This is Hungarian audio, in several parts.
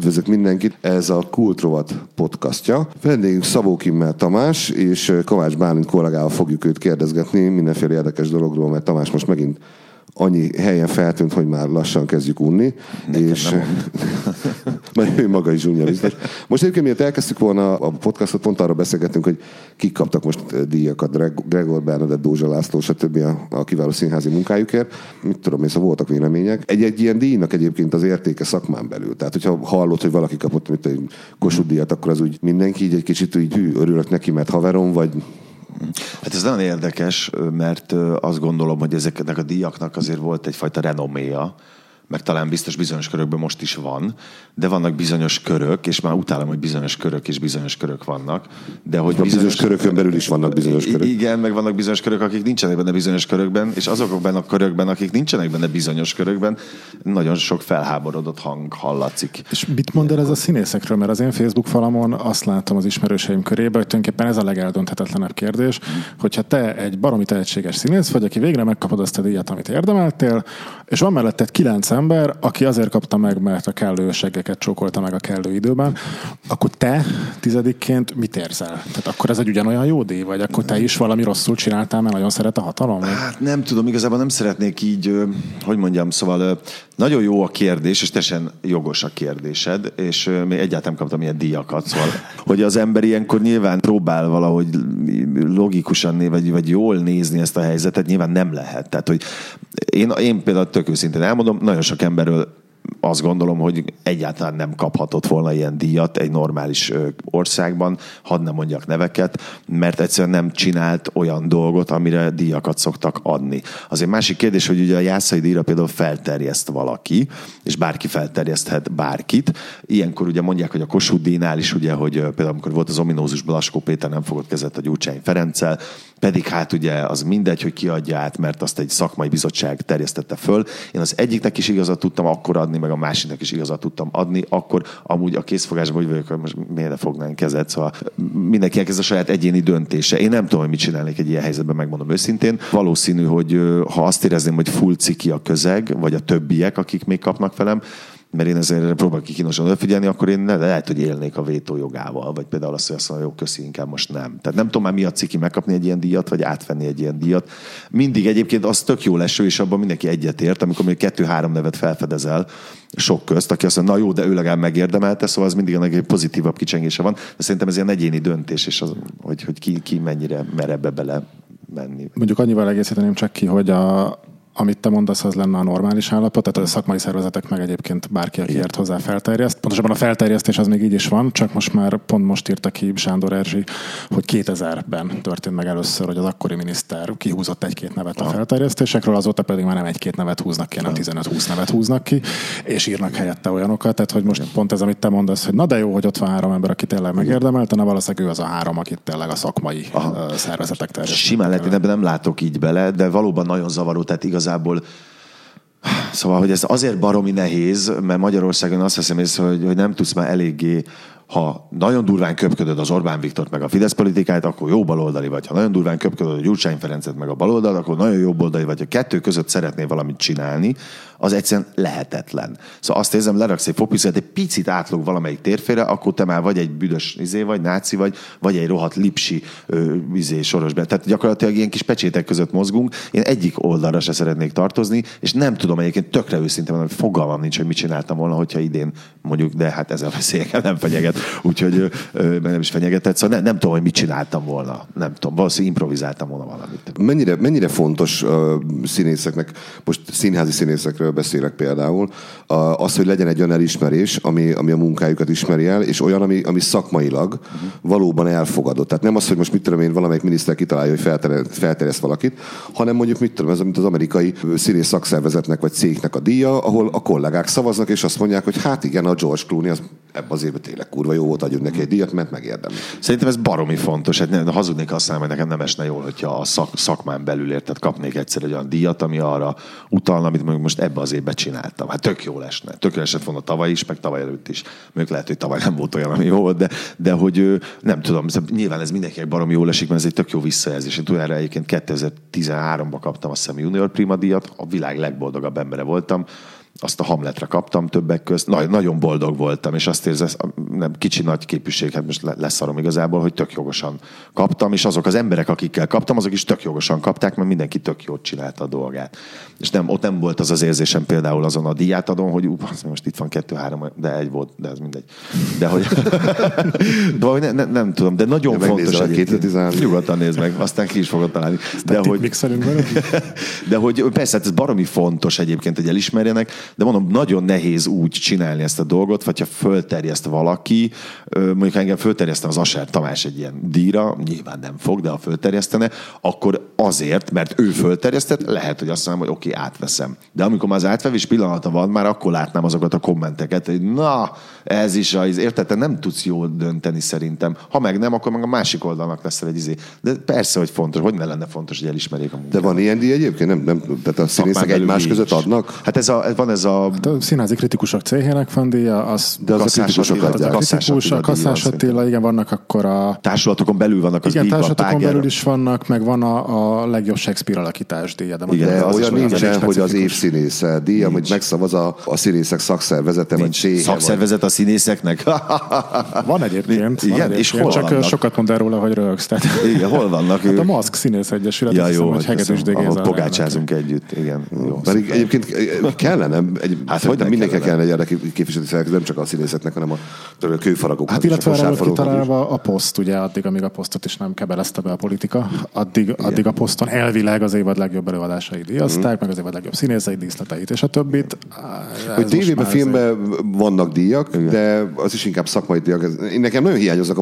Üdvözlök mindenkit, ez a Kultrovat podcastja. Vendégünk Szabó Kimmel Tamás és Kovács Bálint kollégával fogjuk őt kérdezgetni mindenféle érdekes dologról, mert Tamás most megint annyi helyen feltűnt, hogy már lassan kezdjük unni. Nekem és majd ő maga is unja biztos. Most egyébként miért elkezdtük volna a podcastot, pont arra beszélgettünk, hogy kik kaptak most díjakat, Gregor Bernadett, Dózsa László, stb. A kiváló színházi munkájukért. Mit tudom én, szóval voltak vélemények. Egy ilyen díjnak egyébként az értéke szakmán belül. Tehát, hogyha hallod, hogy valaki kapott mint egy Kossuth-díjat, akkor az úgy mindenki így egy kicsit úgy örülök neki, mert haverom, vagy... Hát ez nagyon érdekes, mert azt gondolom, hogy ezeknek a díjaknak azért volt egyfajta renoméja, meg talán bizonyos körökben most is van, de vannak bizonyos körök, és már utálom, hogy bizonyos körök és bizonyos körök vannak. De hogy bizonyos körökön belül is vannak bizonyos körök. Igen, meg vannak bizonyos körök, akik nincsenek benne bizonyos körökben, és azokban a körökben, akik nincsenek benne bizonyos körökben, nagyon sok felháborodott hang hallatszik. És mit mond el ez a színészekről? Mert az én Facebook falamon azt látom az ismerőseim körében, hogy tulajdonképpen ez a legeldönthetetlenebb kérdés, hogyha te egy baromi tehetséges színész vagy, aki végre megkapod azt a díjat, amit érdemeltél, és van melletted 9 ember, aki azért kapta meg, mert a kellő seggeket csókolta meg a kellő időben, akkor te 10-ként mit érzel? Tehát akkor ez egy ugyanolyan jó díj, vagy akkor te is valami rosszul csináltál, mert nagyon szeret a hatalom? Hát nem tudom, igazából nem szeretnék így, hogy mondjam, szóval nagyon jó a kérdés, és teljesen jogos a kérdésed, és még egyáltalán kaptam ilyen díjakat, szóval, hogy az ember ilyenkor nyilván próbál valahogy logikusan, vagy jól nézni ezt a helyzetet, nyilván nem lehet. Tehát, hogy én például tök őszintén elmondom, nagyon sok emberről azt gondolom, hogy egyáltalán nem kaphatott volna ilyen díjat egy normális országban, hadd ne mondjak neveket, mert egyszerűen nem csinált olyan dolgot, amire díjakat szoktak adni. Azért másik kérdés, hogy ugye a Jászai díjra például felterjeszt valaki, és bárki felterjeszthet bárkit. Ilyenkor ugye mondják, hogy a Kossuth-díjnál is, ugye, hogy például amikor volt az ominózus Blaskó Péter nem fogott kezet a Gyurcsány Ferenccel, pedig hát ugye az mindegy, hogy kiadja át, mert azt egy szakmai bizottság terjesztette föl. Én az egyiknek is igazat tudtam akkor adni, meg a másiknak is igazat tudtam adni, akkor amúgy a készfogásban úgy vagyok, hogy most miért fognánk kezet, szóval mindenkinek ez a saját egyéni döntése. Én nem tudom, hogy mit csinálnék egy ilyen helyzetben, megmondom őszintén. Valószínű, hogy ha azt érezném, hogy full ciki a közeg, vagy a többiek, akik még kapnak velem, mert én ezért próbálok kínosan odafigyelni, akkor én lehet, hogy élnék a vétójogával, vagy például azt, hogy azt mondom, jó, köszi, inkább most nem. Tehát nem tudom már mi a ciki megkapni egy ilyen díjat, vagy átvenni egy ilyen díjat. Mindig egyébként az tök jó leső, és abban mindenki egyetért, amikor még 2-3 nevet felfedezel sok közt, aki azt mondja, na jó, de ő legalább megérdemelte, szóval az mindig egy pozitívabb kicsengése van, de szerintem ez ilyen egyéni döntés, és az, hogy ki mennyire mer ebbe bele menni. Mondjuk annyival egészíteném csak ki, hogy amit te mondasz, az lenne a normális állapot, tehát a szakmai szervezetek meg egyébként bárki, aki ért hozzá, felterjeszt. Pontosabban a felterjesztés az még így is van, csak most már pont most írta ki Sándor Erzsi, hogy 2000-ben történt meg először, hogy az akkori miniszter kihúzott 1-2 nevet a felterjesztésekről, azóta pedig már nem 1-2 nevet húznak ki, hanem 15-20 nevet húznak ki, és írnak helyette olyanokat, tehát hogy most pont ez, amit te mondasz, hogy na de jó, hogy ott van 3 ember, aki tényleg megérdemelte, na valószínűleg ő az a 3, akit tényleg a szakmai szervezetek terjesztettek. Simán lehet, én ebben nem látok így bele, de valóban nagyon zavaró, tehát igaz. Szóval, hogy ez azért baromi nehéz, mert Magyarországon azt veszem észre, hogy nem tudsz már eléggé, ha nagyon durván köpködöd az Orbán Viktort meg a Fidesz politikáját, akkor jó baloldali vagy. Ha nagyon durván köpködöd a Gyurcsány Ferencet meg a baloldal, akkor nagyon jobboldali vagy. Ha 2 között szeretnél valamit csinálni, az egyszerűen lehetetlen. Szóval azt érzem, leraksz egy fókuszát, egy picit átlog valamelyik térfére, akkor te már vagy egy büdös izé vagy, náci vagy egy rohadt lipsi sorosben. Tehát gyakorlatilag ilyen kis pecsétek között mozgunk. Én egyik oldalra se szeretnék tartozni, és nem tudom, egyébként tökre őszintén mondom, hogy fogalmam nincs, hogy mit csináltam volna, hogyha idén mondjuk, de hát ez a veszélyeket nem fenyeget. Úgyhogy nem is fenyegetett, szóval nem tudom, hogy mit csináltam volna. Nem tudom, valószínűleg improvizáltam volna valamit. Mennyire fontos színészeknek, most színházi színészekről beszélek például, az, hogy legyen egy olyan elismerés, ami a munkájukat ismeri el, és olyan, ami szakmailag valóban elfogadott. Tehát nem az, hogy most mit tudom én, valamelyik miniszter kitalálja, hogy felterjeszt valakit, hanem mondjuk mit tudom, ez mint az amerikai színész szakszervezetnek vagy cégnek a díja, ahol a kollégák szavaznak, és azt mondják, hogy hát igen, a George Clooney az ebben az évben tényleg kurva jó volt, adjunk neki egy díjat, mert megérdemli. Szerintem ez baromi fontos. Hát hazudnék aztán, hogy nekem nem esne jól, hogyha a szakmán belül érted, kapnék egyszer egy olyan díjat, ami arra utalna, amit mondjuk most ebbe az évben csináltam. Hát tök jól esne. Tök jól esett volna tavaly is, meg tavaly előtt is. Mondjuk lehet, hogy tavaly nem volt olyan, ami jó volt, de hogy nem tudom, nyilván ez mindenkinek baromi jól esik, mert ez egy tök jó visszajelzés. Én tudjára egyébként 2013-ban kaptam azt hiszem junior prima díjat, a világ legboldogabb embere voltam. Azt a Hamletre kaptam többek közt. Nagyon boldog voltam, és azt érzem, nem kicsi nagy képűség, hát most leszarom igazából, hogy tök jogosan kaptam, és azok az emberek, akikkel kaptam, azok is tök jogosan kapták, mert mindenki tök jót csinálta a dolgát. És nem, ott nem volt az az érzésem például azon a díjátadón, hogy most itt van 2-3, de egy volt, de ez mindegy. De hogy... nem tudom, de nagyon fontos egyébként. Nyugodtan nézd meg, aztán ki is fogod találni. De hogy persze, ez baromi fontos egyébként, hogy elismerjenek, de mondom, nagyon nehéz úgy csinálni ezt a dolgot, vagy ha fölterjeszt valaki, mondjuk engem fölterjesztem az Ascher Tamás egy ilyen díjra, nyilván nem fog, de ha fölterjesztene, akkor azért, mert ő fölterjesztett, lehet, hogy azt mondom, hogy oké, átveszem. De amikor már az átvevés pillanata van, már akkor látnám azokat a kommenteket, hogy na, ez is az, érted, te nem tudsz jól dönteni szerintem. Ha meg nem, akkor meg a másik oldalnak leszel egy izé. De persze, hogy fontos, hogy ne lenne fontos, hogy elismerjék a munkát. De van ilyen díj egyébként? Nem, tehát a színészek egymás között adnak? Hát a színházi kritikusok céhének van díja, de az a kritikusok adják. Kasszás Attila, igen, vannak akkor a... Társulatokon belül vannak az díjban. Igen, társulatokon belül is vannak, meg van a legjobb Shakespeare alakítás díja. De olyan nincsen, hogy az évszínésze díj, amit megszavaz a színészek szakszervezete, vagy cséhe. Szakszervezet a színészeknek? Van egyébként. Igen, és hol vannak? Csak sokat mond el róla, hogy röhögsz. Igen, hol vannak ők? Hát a Maszk Színész Egyesület, azt hiszem, hogy hegedűsdégézzel. Ahol pogácsázunk együtt, igen. Pedig egyébként kellene, hát hogy mindenkinek kellene egy érdekképviseleti szervezet, nem csak a színészetnek, hanem a kőfaragóknak. Hát illetve erre volt kitalálva a poszt, ugye addig, amíg a posztot is nem kebelezte be a politika, addig a poszton elvileg az évad legjobb előadásai díjazták, meg az évad legjobb színészei díszleteit, és a többit. Hogy tévében, filmben vannak díjak, de az is inkább szakmai díjak. Nekem nagyon hiányoznak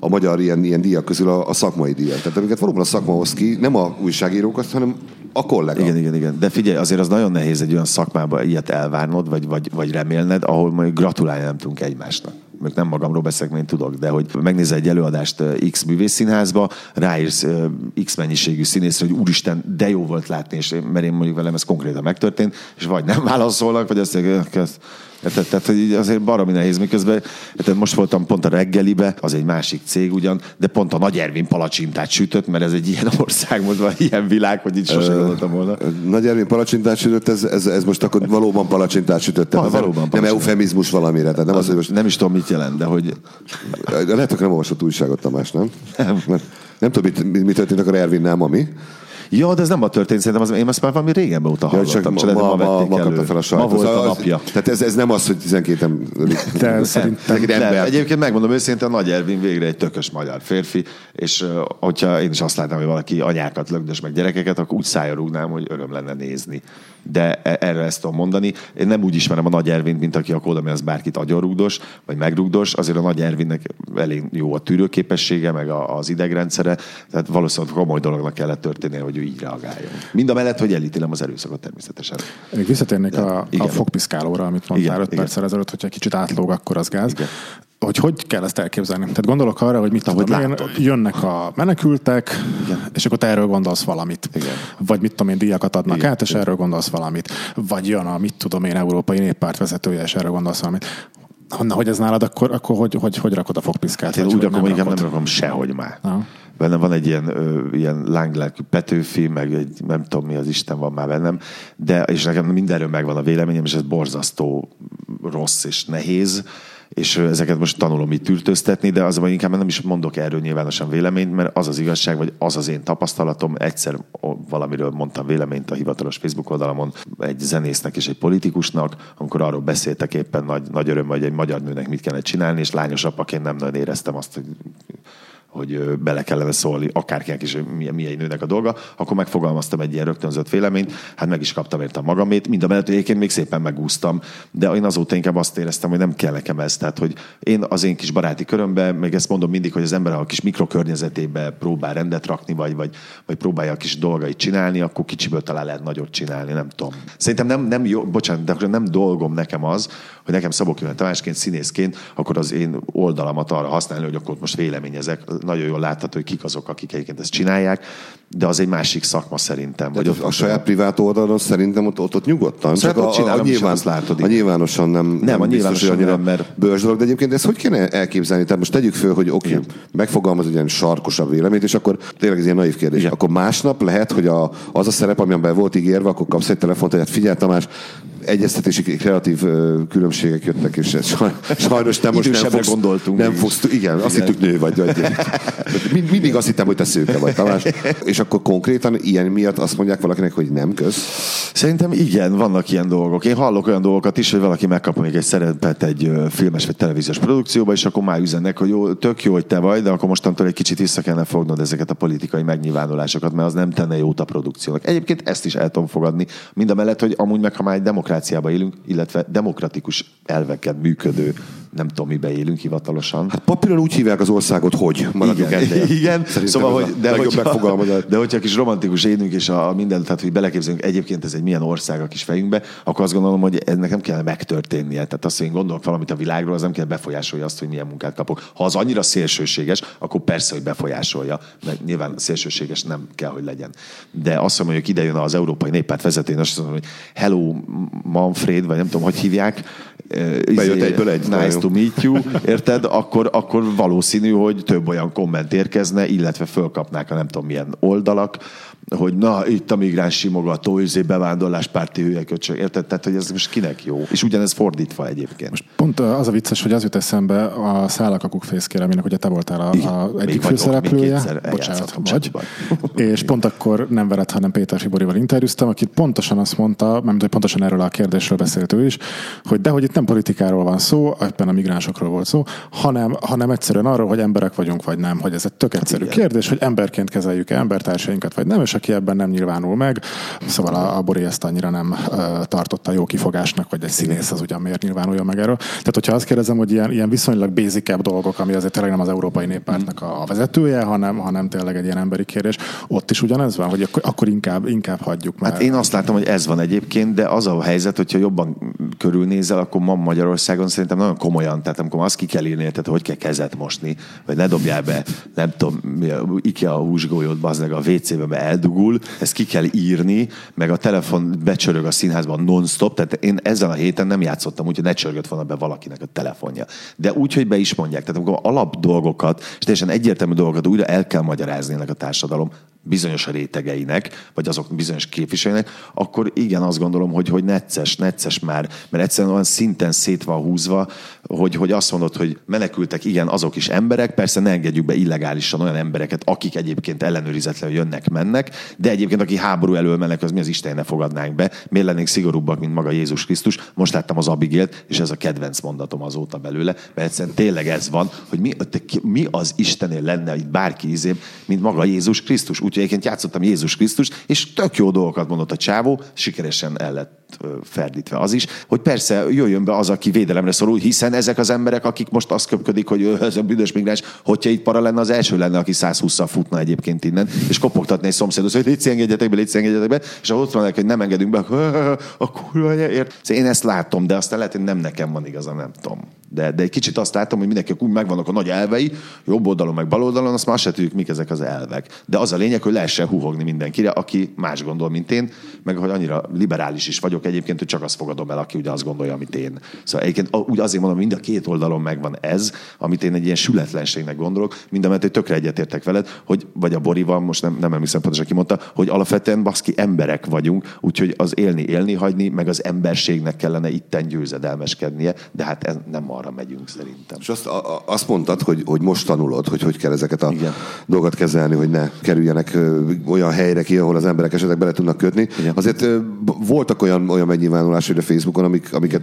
a magyar ilyen díjak közül a szakmai díjak. Tehát amiket valóban a szakma hoz ki, nem a újságírók azt, hanem a kollega. Igen. De figyelj, azért az nagyon nehéz egy olyan szakmába ilyet elvárnod, vagy remélned, ahol majd gratulálni nem tudunk egymásnak. Még nem magamról beszélek, mert én tudok, de hogy megnézel egy előadást X művészszínházba, ráírsz X mennyiségű színészre, hogy úristen, de jó volt látni, és mert én mondjuk velem ez konkrétan megtörtént, és vagy nem válaszolnak, vagy azt mondják, tehát hogy azért baromi nehéz, miközben most voltam pont a reggelibe, az egy másik cég ugyan, de pont a Nagy Ervin palacsintát sütött, mert ez egy ilyen ország, most van ilyen világ, hogy itt sosem gondoltam volna. Nagy Ervin palacsintát sütött, ez most akkor valóban palacsintát sütött. Nem eufemizmus valamire. Tehát nem, nem is tudom, mit jelent, de hogy... Lehet, hogy nem olvasott újságot, Tamás, nem? Nem tudom, mit történt akkor Ervinnel, mami. Ja, de ez nem a történet, szerintem én azt már valami régenben óta hallottam. Ja, ma kapta fel a sajtot. Ma volt a napja. Tehát ez nem az, hogy 12 ember. Egyébként megmondom őszintén, Nagy Ervin végre egy tökös magyar férfi, és hogyha én is azt látnám, hogy valaki anyákat lögdös meg gyerekeket, akkor úgy szája rúgnám, hogy öröm lenne nézni. De erre ezt tudom mondani. Én nem úgy ismerem a Nagy Ervint, mint aki a kódami, az bárkit agyonrugdos, vagy megrugdos. Azért a Nagy Ervinnek elég jó a tűrőképessége, meg az idegrendszere. Tehát valószínűleg komoly dolognak kellett történnie, hogy ő így reagáljon. Mind a mellett, hogy elítélem az erőszakot természetesen. Még visszatérnék a fogpiszkálóra, amit mondtál 5 perccel ezelőtt, hogyha kicsit átlóg, akkor az gáz. Igen. Hogy kell ezt elképzelni? Tehát gondolok arra, hogy mit tudom én, jönnek a menekültek, igen, és akkor te erről gondolsz valamit. Igen. Vagy mit tudom én, díjakat adnak, igen, át, és erről gondolsz valamit. Vagy jön a, mit tudom én, Európai Néppárt vezetője, és erről gondolsz valamit. Na, hogy ez nálad, akkor hogy rakod a fogpiszkát? Én úgy rakom, inkább nem rakom sehogy már. Aha. Bennem van egy ilyen lánglelkű Petőfi, meg egy, nem tudom mi az Isten van már bennem, de és nekem mindenről megvan a véleményem, és ez borzasztó rossz és nehéz, és ezeket most tanulom így tűrtőztetni, de azonban inkább nem is mondok erről nyilvánosan véleményt, mert az az igazság, vagy az az én tapasztalatom. Egyszer valamiről mondtam véleményt a hivatalos Facebook oldalamon egy zenésznek és egy politikusnak, amikor arról beszéltek éppen nagy öröm, hogy egy magyar nőnek mit kellene csinálni, és lányos apaként nem nagyon éreztem azt, hogy bele kellene szólni akárkinek is, hogy mi egy nőnek a dolga, akkor megfogalmaztam egy ilyen rögtönzött véleményt, hát meg is kaptam érte a magamét, mind a mellett egyébként még szépen megúsztam, de én azóta inkább azt éreztem, hogy nem kell nekem ez, tehát hogy én az én kis baráti körömben, meg ezt mondom mindig, hogy az ember a kis mikrokörnyezetébe próbál rendet rakni, vagy próbálja a kis dolgait csinálni, akkor kicsiből talán lehet nagyot csinálni, nem tudom. Szerintem nem jó, bocsánat, de akkor nem dolgom nekem az, hogy nekem Szabó Kimmel Tamásként, színészként, akkor az én oldalamat arra használni, hogy akkor most véleményezek. Nagyon jól látható, hogy kik azok, akik egyébként ezt csinálják, de az egy másik szakma szerintem. Vagy ott a saját privát oldalon szerintem ott nyugodtan. Csak a nyilvánosan nem biztos, hogy annyira bős dolog, de egyébként ezt hogy kéne elképzelni? Tehát most tegyük föl, hogy oké, megfogalmaz egy ilyen sarkosabb véleményt, és akkor tényleg ez ilyen naív kérdés. Igen. Akkor másnap lehet, hogy az a szerep, amiben volt ígérve, akkor kapsz egy telefont, hogy hát figyelj Tamás, egyeztetési kreatív különbségek jöttek, és sajnos te most nem fogsz, gondoltunk. Nem fogsz, igen, azt hittük nő vagy. Mindig azt hittem, hogy te szőke vagy, Tamás. És akkor konkrétan ilyen miatt azt mondják valakinek, hogy nem, kösz? Szerintem igen, vannak ilyen dolgok. Én hallok olyan dolgokat is, hogy valaki megkap még egy szerepet egy filmes vagy televíziós produkcióba, és akkor már üzennek, hogy jó, tök jó, hogy te vagy, de akkor mostantól egy kicsit vissza kellene fognod ezeket a politikai megnyilvánulásokat, mert az nem tenne jót a produkciónak. Egyébként ezt is el tudom fogadni. Mind a mellett, hogy amúgy meg, ha már egy demokráciában élünk, illetve demokratikus elveken működő, nem tudom, mibe élünk hivatalosan. Hát papíron úgy hívják az országot, hogy maradjuk ennél. Igen, szóval, hogy de hogyha kis romantikus élünk, és a mindent, tehát hogy beleképzelünk, egyébként ez egy milyen ország a kis fejünkbe, akkor azt gondolom, hogy ennek nem kellene megtörténnie. Tehát azt, hogy én gondolok valamit a világról, az nem kell befolyásolja azt, hogy milyen munkát kapok. Ha az annyira szélsőséges, akkor persze, hogy befolyásolja, mert nyilván szélsőséges nem kell, hogy legyen. De azt mondom, hogy ide jön az Európai Néppárt vezetőjén, azt mondom, hogy hello Manfred, vagy nem tudom, hogy hívják. Bejött egyből egy. Nice to meet you, érted? Akkor valószínű, hogy több olyan komment érkezne, illetve fölkapnák a nem tudom milyen oldalak, hogy na, itt a migráns simogató, bevándorláspárti hülyeköcsök, érted? Tehát, hogy ez most kinek jó? És ugyanez fordítva egyébként. Most pont az a vicces, hogy az jut eszembe a Száll a kakukk fészkére, aminek ugye te voltál a egyik főszereplője. Bocsánat, vagy. És pont akkor nem veled, hanem Péter Fáborival interjúztam, aki pontosan azt mondta, mert hogy pontosan erről a kérdésről beszélt ő is, hogy dehogy itt nem politikáról van szó, ebben a migránsokról volt szó, hanem egyszerűen arról, hogy emberek vagyunk, vagy nem, hogy ez egy tök egyszerű kérdés, hogy emberként kezeljük embertársainkat, vagy nem, és aki ebben nem nyilvánul meg, szóval a Bori ezt annyira nem tartotta jó kifogásnak, hogy egy színész az ugyan miért nyilvánulja meg erről. Tehát, hogyha azt kérdezem, hogy ilyen viszonylag basicebb dolgok, ami azért tényleg nem az Európai Néppártnak a vezetője, hanem tényleg egy ilyen emberi kérdés, ott is ugyanez van, hogy akkor inkább hagyjuk meg. Hát én azt látom, hogy ez van egyébként, de az a helyzet, hogyha jobban körülnézel, akkor ma Magyarországon szerintem nagyon komolyan, tehát amikor azt ki kell írni, tehát hogy kell kezet mosni, vagy ne dobjál be, nem tudom, ikea a húsgólyót, bazdmeg a WC-be, mert eldugul, ezt ki kell írni, meg a telefon becsörög a színházban non-stop, tehát én ezen a héten nem játszottam, úgyhogy ne csörgött volna be valakinek a telefonja. De úgy, hogy be is mondják, tehát amikor alap dolgokat, és teljesen egyértelmű dolgokat újra el kell magyarázni ennek a társadalom bizonyos rétegeinek, vagy azok bizonyos képviselőinek, akkor igen, azt gondolom, hogy necces már, mert egyszerűen olyan szinten szét van húzva, hogy azt mondod, hogy menekültek, igen, azok is emberek, persze ne engedjük be illegálisan olyan embereket, akik egyébként ellenőrizetlenül jönnek-mennek, de egyébként aki háború elől mennek, az mi az Isten ne fogadnánk be, miért lennénk szigorúbbak, mint maga Jézus Krisztus. Most láttam az Abigélt, és ez a kedvenc mondatom azóta belőle, mert egyszerűen tényleg ez van, hogy mi az Istenél lenne itt bárki izébb, mint maga Jézus Krisztus. Úgy, egyébként játszottam Jézus Krisztust, és tök jó dolgokat mondott a csávó, sikeresen el lett ferdítve az is, hogy persze jöjjön be az, aki védelemre szorul, hiszen ezek az emberek, akik most azt köpködik, hogy ez a büdös migráns, hogyha itt para lenne, az első lenne, aki 120-szal futna egyébként innen, és kopogtatni egy szomszédos, hogy légy engedjetek be, és ha ott vannak, hogy nem engedünk be, a kurva ért. Szóval én ezt látom, de aztán lehet, hogy nem nekem van igazam, nem tudom. De egy kicsit azt látom, hogy mindenki úgy megvannak a nagy elvei, jobb oldalon meg bal oldalon, azt már se tudjuk, mik ezek az elvek. De az a lényeg, hogy lehessen húhogni mindenkire, aki más gondol, mint én, meg hogy annyira liberális is vagyok egyébként, hogy csak azt fogadom el, aki ugye azt gondolja, amit én. Szóval egyébként úgy azért mondom, mind a két oldalon megvan ez, amit én egy ilyen sületlenségnek gondolok, mind a mellett, hogy tökre egyetértek veled, hogy, vagy a Borival, most nem emlékszem pontosan, ki mondta, hogy alapvetően baszki emberek vagyunk, úgyhogy az élni, hagyni, meg az emberségnek kellene itten győzedelmeskednie, de hát ez nem arra megyünk szerintem. És azt mondtad, hogy most tanulod, hogy kell ezeket a dolgokat kezelni, hogy ne kerüljenek olyan helyre ki, ahol az emberek esetleg bele tudnak kötni. Igen. Azért voltak olyan megnyilvánulások a Facebookon, amiket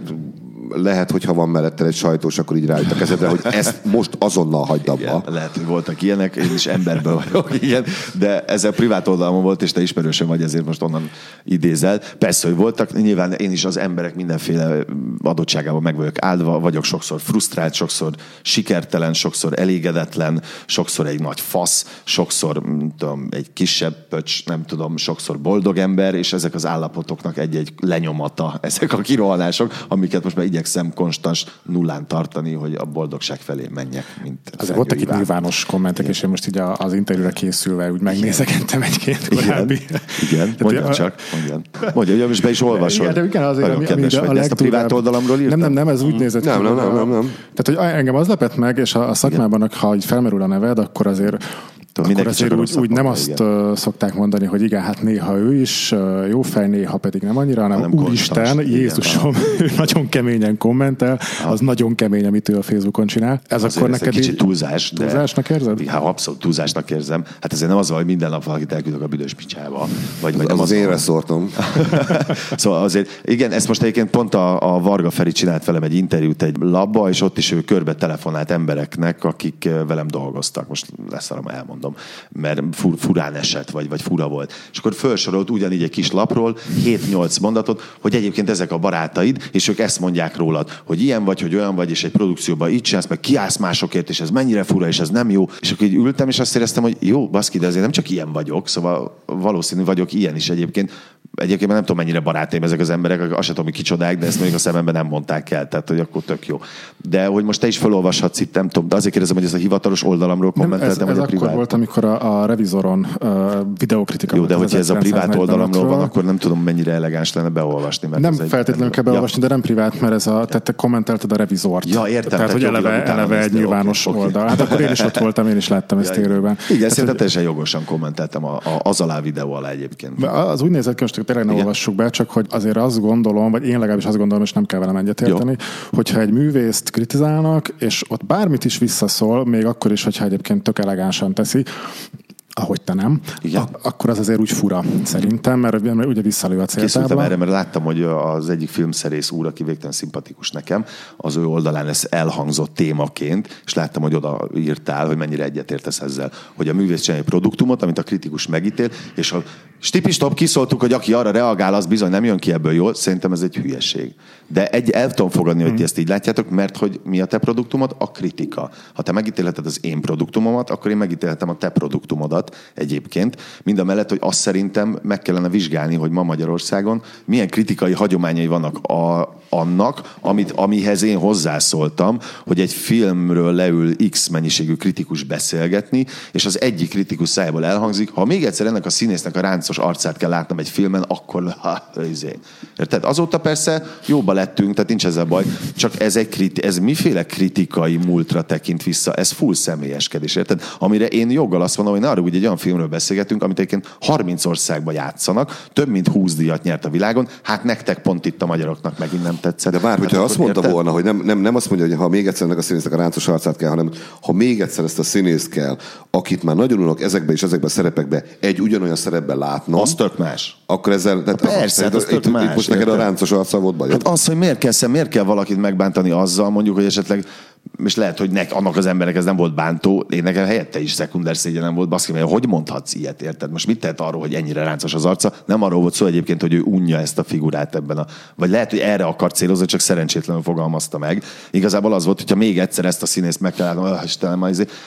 lehet, hogyha van mellette egy sajtós, akkor így rájött a kezedre, hogy ezt most azonnal hagyd abba. Lehet, hogy voltak ilyenek, én is emberből vagyok, igen, de ez a privát oldalon volt, és te ismerősöm vagy, ezért most onnan idézel. Persze, hogy voltak, nyilván én is az emberek mindenféle adottságában meg vagyok áldva, vagyok sokszor frusztrált, sokszor sikertelen, sokszor elégedetlen, sokszor egy nagy fasz, sokszor tudom, egy kisebb pöcs, nem tudom, sokszor boldog ember, és ezek az állapotoknak egy-egy lenyomata, ezek a kirohanások, amiket most már igyekszem konstans nullán tartani, hogy a boldogság felé menjek. Azért voltak itt nyilvános kommentek, és én most így az interjúra készülve úgy megnézegettem egy-két korábbi. Igen, mondja, most be is olvasol. Igen, de igen, azért, ami ezt a privát oldalamról írtam? Nem, ez úgy nézett. Nem. Tehát, hogy engem az lepett meg, és a szakmában, ha így felmerül a neved, akkor azért Akkor azért úgy nem azt szokták mondani, hogy igen, hát néha ő is jó fej, néha pedig nem annyira, hanem Úristen, Jézusom, ő nagyon keményen kommentel, az nagyon kemény, amit ő a Facebookon csinál. Ez akkor neked egy kicsit túlzás, de túlzásnak érzed? Hát abszolút túlzásnak érzem. Hát ezért nem az, hogy minden nap valakit elküldök a büdös picsába. Vagy az énre szórtom. Szóval azért, igen, ezt most egyébként pont a Varga Feri csinált velem egy interjút egy labba, és ott is ő körbe telefonált embereknek, akik velem dolgoztak. Most leszarom, elmondom, mert furán esett, vagy fura volt. És akkor felsorolt ugyanígy egy kis lapról 7-8 mondatot, hogy egyébként ezek a barátaid, és ők ezt mondják rólad, hogy ilyen vagy, hogy olyan vagy, és egy produkcióban így csinálsz, meg kiállsz másokért, és ez mennyire fura, és ez nem jó. És akkor így ültem, és azt éreztem, hogy jó, baszki, de azért nem csak ilyen vagyok, szóval valószínű vagyok ilyen is egyébként. Egyébként nem tudom, mennyire barátaim ezek az emberek, azt sem tudom, hogy kicsodák, de ezt mondjuk a szememben nem mondták el, tehát hogy akkor tök jó. De hogy most te is felolvashatsz itt, nem tudom, de azért kérdezem, hogy ez a hivatalos oldalamról kommenteltem, vagy a privát. Akkor volt, amikor a Revisoron videókritika. Jó, de hogyha ez a privát oldalamról van, akkor nem tudom, mennyire elegáns lenne beolvasni. Mert nem feltétlenül kell beolvasni, de nem privát, mert ez a, tehát te kommentelted a Revisort. Ja, értem. Tehát hogy eleve egy nyilvános oldal. Hát akkor én is ott voltam, én is láttam ezt élőben. Igen, szerintem teljesen jogosan kommenteltem az alá videó alá egyébként. Az úgy nézett ki, most tényleg nem olvassuk be, csak hogy azért azt gondolom, vagy én legalábbis azt gondolom, és nem kell velem egyetérteni, hogyha egy művészt kritizálnak, és ott bármit is visszaszól, még akkor is, hogyha egyébként tök elegánsan teszi, ahogy te nem, akkor az azért úgy fura szerintem, mert ugye visszalő a céltábla. Készültem erre, mert láttam, hogy az egyik filmszerész úr, aki végtelen szimpatikus nekem, az ő oldalán ez elhangzott témaként, és láttam, hogy oda írtál, hogy mennyire egyetértesz ezzel, hogy a művész csinálja egy produktumot, amit a kritikus megítél, és a stipistop kiszóltuk, hogy aki arra reagál, az bizony nem jön ki ebből jól, szerintem ez egy hülyeség. De el tudom fogadni, hogy ti ezt így látjátok, mert hogy mi a te produktumod? A kritika. Ha te megítélheted az én produktumomat, akkor én megítélhetem a te produktumodat egyébként, mind a mellett, hogy azt szerintem meg kellene vizsgálni, hogy ma Magyarországon milyen kritikai hagyományai vannak annak, amihez én hozzászóltam, hogy egy filmről leül X mennyiségű kritikus beszélgetni, és az egyik kritikus szájából elhangzik, ha még egyszer ennek a színésznek a ráncos arcát kell látnom egy filmen, akkor érted? Azóta persze jóba lettünk, tehát nincs ezzel baj, csak ez miféle kritikai múltra tekint vissza, ez full személyeskedés, érted? Amire én joggal azt mondom, hogy arra, egy olyan filmről beszélgetünk, amit egyébként 30 országban játszanak, több mint 20 díjat nyert a világon, hát nektek pont itt a magyaroknak megint nem tetszett. De várj, hát hogyha azt mondta volna, hogy nem azt mondja, hogy ha még egyszer ennek a színésznek a ráncos arcát kell, hanem ha még egyszer ezt a színészt kell, akit már nagyon unok ezekben és ezekben a szerepekben, egy ugyanolyan szerepben látnom. Az tök más. Akkor ezzel... Persze, az tök más. Itt most neked a ráncos arccal volt bajod. Hát az, hogy miért kell valakit megbántani azzal, mondjuk, hogy esetleg és lehet, hogy annak az embernek ez nem volt bántó, én nekem helyette is szekunder szégyenem volt, baszki, mert hogy mondhatsz ilyet, érted? Most mit tehet arról, hogy ennyire ráncos az arca? Nem arról volt szó egyébként, hogy ő unja ezt a figurát ebben vagy lehet, hogy erre akar célozni, csak szerencsétlenül fogalmazta meg. Igazából az volt, hogyha még egyszer ezt a színészt meg kell állnom,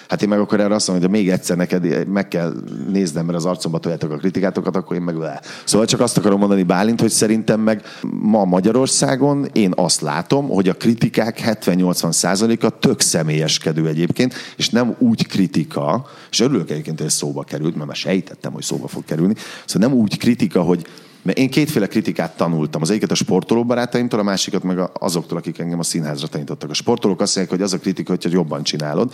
hát én meg akkor erre azt mondom, hogy ha még egyszer neked meg kell néznem, mert az arcomba toljátok a kritikátokat, akkor én meg... Szóval csak azt akarom mondani, Bálint, hogy szerintem meg ma Magyarországon én azt látom, hogy a kritikák 70-80%-a tök személyeskedő egyébként, és nem úgy kritika, és örülök egyébként, hogy ez szóba került, mert már sejtettem, hogy szóba fog kerülni, szóval nem úgy kritika, hogy mert én kétféle kritikát tanultam. Az egyiket a sportoló barátaimtól, a másikat meg azoktól, akik engem a színházra tanítottak. A sportolók azt mondják, hogy az a kritika, hogyha jobban csinálod.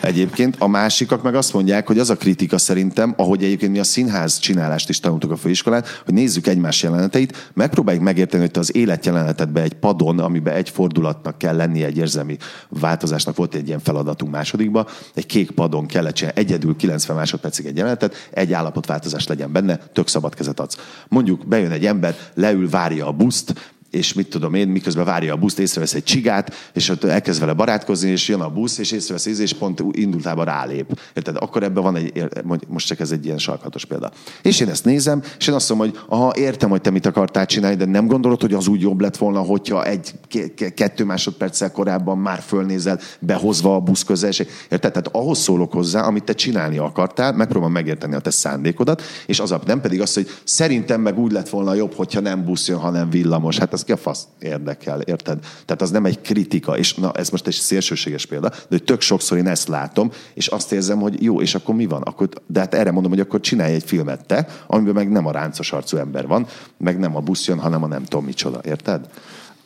Egyébként a másikak meg azt mondják, hogy az a kritika szerintem, ahogy egyébként mi a színház csinálást is tanultuk a főiskolán, hogy nézzük egymás jeleneteit, megpróbáljuk megérteni, hogy te az életjelenetetben egy padon, amiben egy fordulatnak kell lennie, egy érzelmi változásnak, volt egy ilyen feladatunk másodikba, egy kék padon kellett csinálni, egyedül 90 másodpercig egy jelenetet, egy állapotváltozás legyen benne, tök szabad kezet adsz. Mondjuk bejön egy ember, leül, várja a buszt, és mit tudom én, miközben várja a buszt, észrevesz egy csigát, és ott elkezd vele barátkozni, és jön a busz, és észrevesz, és pont indultában rálép. Érted? Akkor ebben van egy, most csak ez egy ilyen sarkalatos példa. És én ezt nézem, és én azt mondom, hogy aha, értem, hogy te mit akartál csinálni, de nem gondolod, hogy az úgy jobb lett volna, hogyha 1-2 másodperccel korábban már fölnézel, behozva a busz közel. Érted? Tehát ahhoz szólok hozzá, amit te csinálni akartál, megpróbálom megérteni a te szándékodat, és az nem pedig az, hogy szerintem meg úgy lett volna jobb, hogyha nem busz jön, hanem villamos. Hát ki a fasz érdekel, érted? Tehát az nem egy kritika, és na, ez most egy szélsőséges példa, de hogy tök sokszor én ezt látom, és azt érzem, hogy jó, és akkor mi van? Akkor, de hát erre mondom, hogy akkor csinálj egy filmet te, amiben meg nem a ráncos arcú ember van, meg nem a busz jön, hanem a nem tudom micsoda, érted?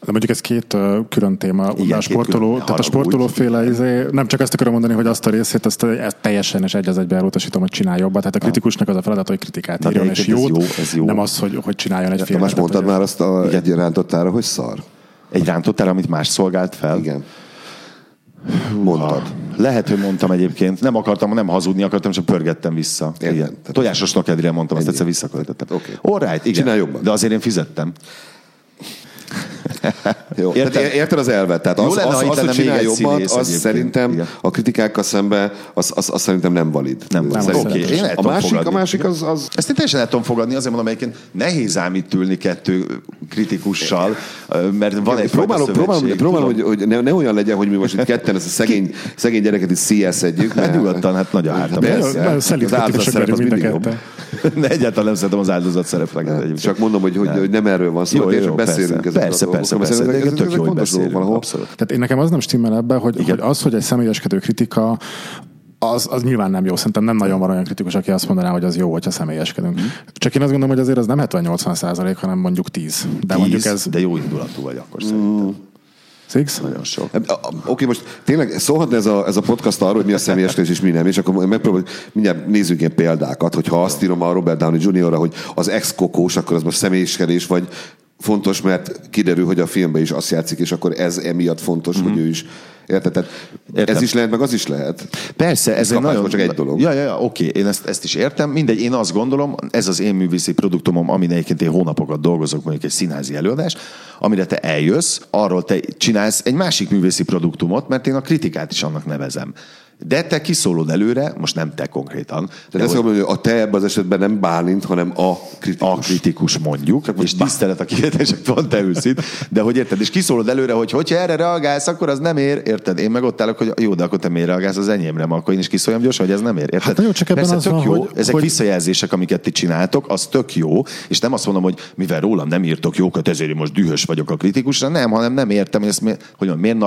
De mondjuk ez két külön téma. Igen, sportoló, külön, tehát a sportolóféle, nem csak azt akarom mondani, hogy azt a részét, ezt teljesen és egy az egyben elutasítom, hogy csinálj jobban. Tehát a kritikusnak az a feladat, hogy kritikát írjon, és jót, ez jó. Nem az, hogy csináljon egy filmet. Most mondtad már azt egy rántottára, hogy szar. Egy rántottára, amit más szolgált fel? Igen. Mondtad. Lehet, hogy mondtam egyébként. Nem akartam, nem hazudni akartam, csak pörgettem vissza. Igen. Tojásos nokedrére mondtam, azt egyszer visszaköltöttem. All right, igen. De azért én fizettem. Jó. Érted az elvet? Tehát az hogy csinálj jobbat, az szerintem igen. A kritikákkal szemben az szerintem nem valid. Nem oké. Én el tudom fogadni. A másik az... Ezt én teljesen el tudom fogadni, azért mondom, egyébként nehéz ám itt ülni kettő kritikussal, mert van egy próbálom, hogy ne olyan legyen, hogy mi most itt ketten ezt a szegény gyereket is CS-edjük. Hát nyugodtan, hát nagy a hártam. Az áldozatszerep az mindig jobb. Egyáltalán nem szeretem az áldozatszerepnek. Csak mondom, hogy nem erről van szó, és beszélünk persze. De tök jó, hogy beszélünk. Tehát én nekem az nem stimmel ebben, hogy az, hogy egy személyeskedő kritika, az nyilván nem jó. Szerintem nem nagyon van olyan kritikus, aki azt mondaná, hogy az jó, hogyha személyeskedünk. Csak én azt gondolom, hogy azért az nem 70-80%, hanem mondjuk 10. De mondjuk ez... De jó indulatú vagy akkor szerintem. Six? Nagyon sok. Oké, most tényleg szólhatna ez a podcast arról, hogy mi a személyeskedés és mi nem, és akkor megpróbáljuk, mindjárt nézzünk ilyen példákat, hogyha azt írom a Robert Downey Jr.-ra, hogy az ex-kokós, akkor az most személyeskedés vagy fontos, mert kiderül, hogy a filmben is azt játszik, és akkor ez emiatt fontos, hogy ő is. Érted? Tehát ez is lehet, meg az is lehet. Persze, ez egy nagyon... csak egy dolog. Ja, oké, én ezt is értem. Mindegy, én azt gondolom, ez az én művészi produktumom, amin egyébként én hónapokat dolgozok, mondjuk egy színházi előadás, amire te eljössz, arról te csinálsz egy másik művészi produktumot, mert én a kritikát is annak nevezem. De te kiszólod előre, most nem te konkrétan. De ezt mondom, hogy a te ebben az esetben nem Bálint, hanem a kritikus. A kritikus mondjuk, és tisztelet a kivetések, pont te ülsz itt, de hogy érted, és kiszólod előre, hogyha erre reagálsz, akkor az nem ér, érted? Én meg ott állok, hogy jó, de akkor te miért reagálsz az enyémre, akkor én is kiszóljam gyorsan, hogy ez nem ér, érted? Hát jó, csak ebben persze, az tök jó, ezek visszajelzések, amiket ti csináltok, az tök jó, és nem azt mondom, hogy mivel rólam nem írtok jókat, ezért most dühös vagyok a kritikusra, nem, hanem nem értem, hogy én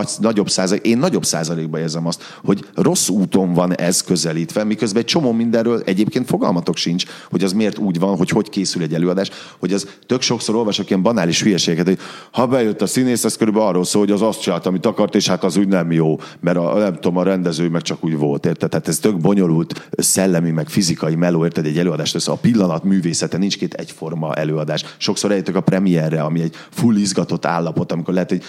nagyobb százalékban érzem azt, hogy rossz úton van ez közelítve, miközben egy csomó mindenről egyébként fogalmatok sincs, hogy az miért úgy van, hogy készül egy előadás, hogy az tök sokszor olvasok ilyen banális hülyeségeket, hogy ha bejött a színész, ez körülbelül arról szól, hogy az azt csinált, amit akart, és hát az úgy nem jó, mert nem tudom, a rendező meg csak úgy volt, érted? Tehát ez tök bonyolult szellemi, meg fizikai meló, érted, egy előadást össze. A pillanat művészete, nincs két egyforma előadás. Sokszor eljöttök a premierre, ami egy full izgatott állapot, amikor lehet, hogy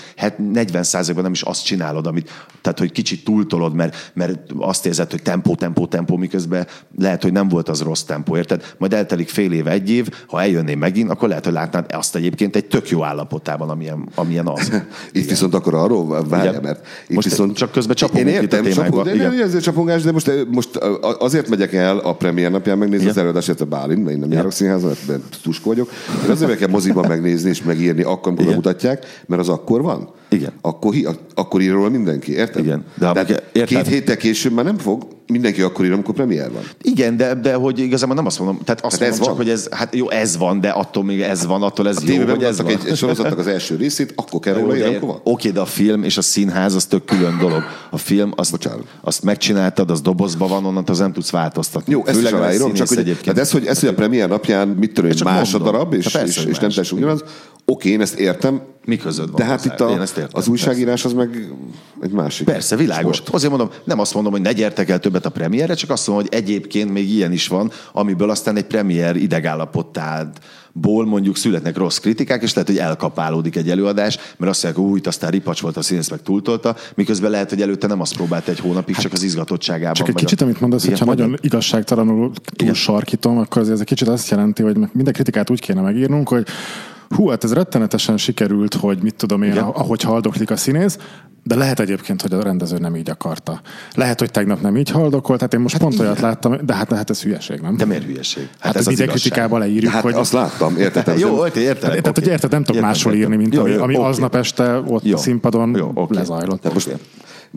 40%-ban nem is azt csinálod, amit, tehát hogy kicsit túltolod, mert azt érzed, hogy tempó, miközben lehet, hogy nem volt az rossz tempó, érted? Majd eltelik fél év, egy év, ha eljönné megint, akkor lehet, hogy látnád azt egyébként egy tök jó állapotában, amilyen az. Itt igen. Viszont akkor arról várja, mert itt most viszont... Csak közben csapogunk itt a témákba. Én ezért csapongás, de most azért megyek el a premier napján megnézni az előadását a Bálint, mert én nem járok színházban, mert tuska vagyok. Én azért kell moziban megnézni és megírni akkor, amikor mutatják, mert az akkor van. Igen. Akkor ír róla mindenki, érted? Igen. De két héttel később már nem fog mindenki akkor ír, amikor premier van. Igen, de hogy igazából nem azt mondom, tehát azt mondom csak, hogy ez, hát jó, ez van, de attól még ez van, attól ez a jó, hogy ez van. Egy sorozatnak az első részét, akkor kell róla ír, akkor van. Oké, de a film és a színház az tök külön dolog. A film, azt megcsináltad, az dobozban van, onnantól az nem tudsz változtatni. Jó, ezt is aláírom, csak hogy ez, hogy a premier napján mit törő, más a darab, és nem teljesen ugyanaz. Oké, én ezt értem. Mi között van? De hát itt az újságírás az meg egy másik. Persze, világos. Sport. Azért mondom, nem azt mondom, hogy ne gyertek el többet a premierre, csak azt mondom, hogy egyébként még ilyen is van, amiből aztán egy premier idegállapotádból mondjuk születnek rossz kritikák, és lehet, hogy elkapálódik egy előadás, mert azt mondják, hogy aztán ripacs volt, a színész meg túltolta, miközben lehet, hogy előtte nem azt próbált egy hónapig, csak az izgatottságában. Csak egy kicsit, amit mondasz, hogyha nagyon igazságtalanul túlsarkítom, akkor ez egy kicsit azt jelenti, hogy minden kritikát úgy kéne megírnunk, hogy hú, hát ez rettenetesen sikerült, hogy mit tudom én, ahogy haldoklik a színész, de lehet egyébként, hogy a rendező nem így akarta. Lehet, hogy tegnap nem így haldokolt, hát én most pont olyat láttam, de hát ez hülyeség, nem? De miért hülyeség? Hát ez az igazság. Kritikában leírjuk, hát hogy... azt láttam, értettem. Jó, értelek. Tehát, hogy érted, nem tudok máshol írni, mint ami aznap este ott színpadon lezajlott.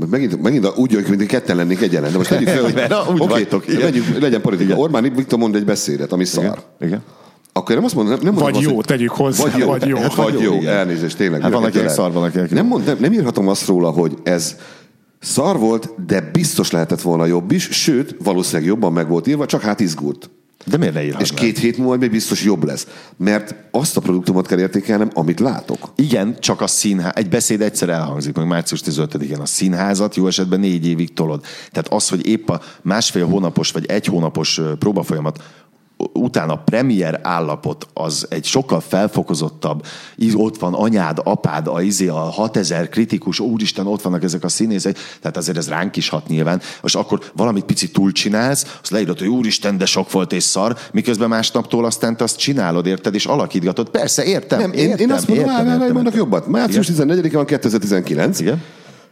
Megint úgy jön, mint ketten lennénk egyenlen. De most tegyük fel, hogy... legyen politika. Orbán Viktor mond egy beszédet, ami szar. Igen. Akkor nem azt mondom, nem mondom vagy jó, azt, tegyük hozzá, vagy jó. Elnézést, tényleg. Hát van, akinek szar, van, akinek nem írhatom azt róla, hogy ez szar volt, de biztos lehetett volna jobb is, sőt, valószínűleg jobban meg volt írva, csak hát izgult. De miért ne írhatnám? És 2 hét múlva még biztos jobb lesz. Mert azt a produktumot kell értékelnem, amit látok. Igen, csak a színház. Egy beszéd egyszer elhangzik, meg március 15-én a színházat jó esetben 4 évig tolod. Tehát az, hogy épp a 1,5 hónapos vagy 1 hónapos próbafolyamat utána premier állapot az egy sokkal felfokozottabb, ott van anyád, apád, a 6000 kritikus, úristen, ott vannak ezek a színészek, tehát azért ez ránk is hat nyilván, és akkor valamit picit túlcsinálsz, azt leírod, hogy úristen, de sok volt és szar, miközben másnaptól aztán te azt csinálod, érted, és alakítgatod. Persze, értem. Nem, én azt mondom, mondok jobbat. Március 14-én van 2019. Igen.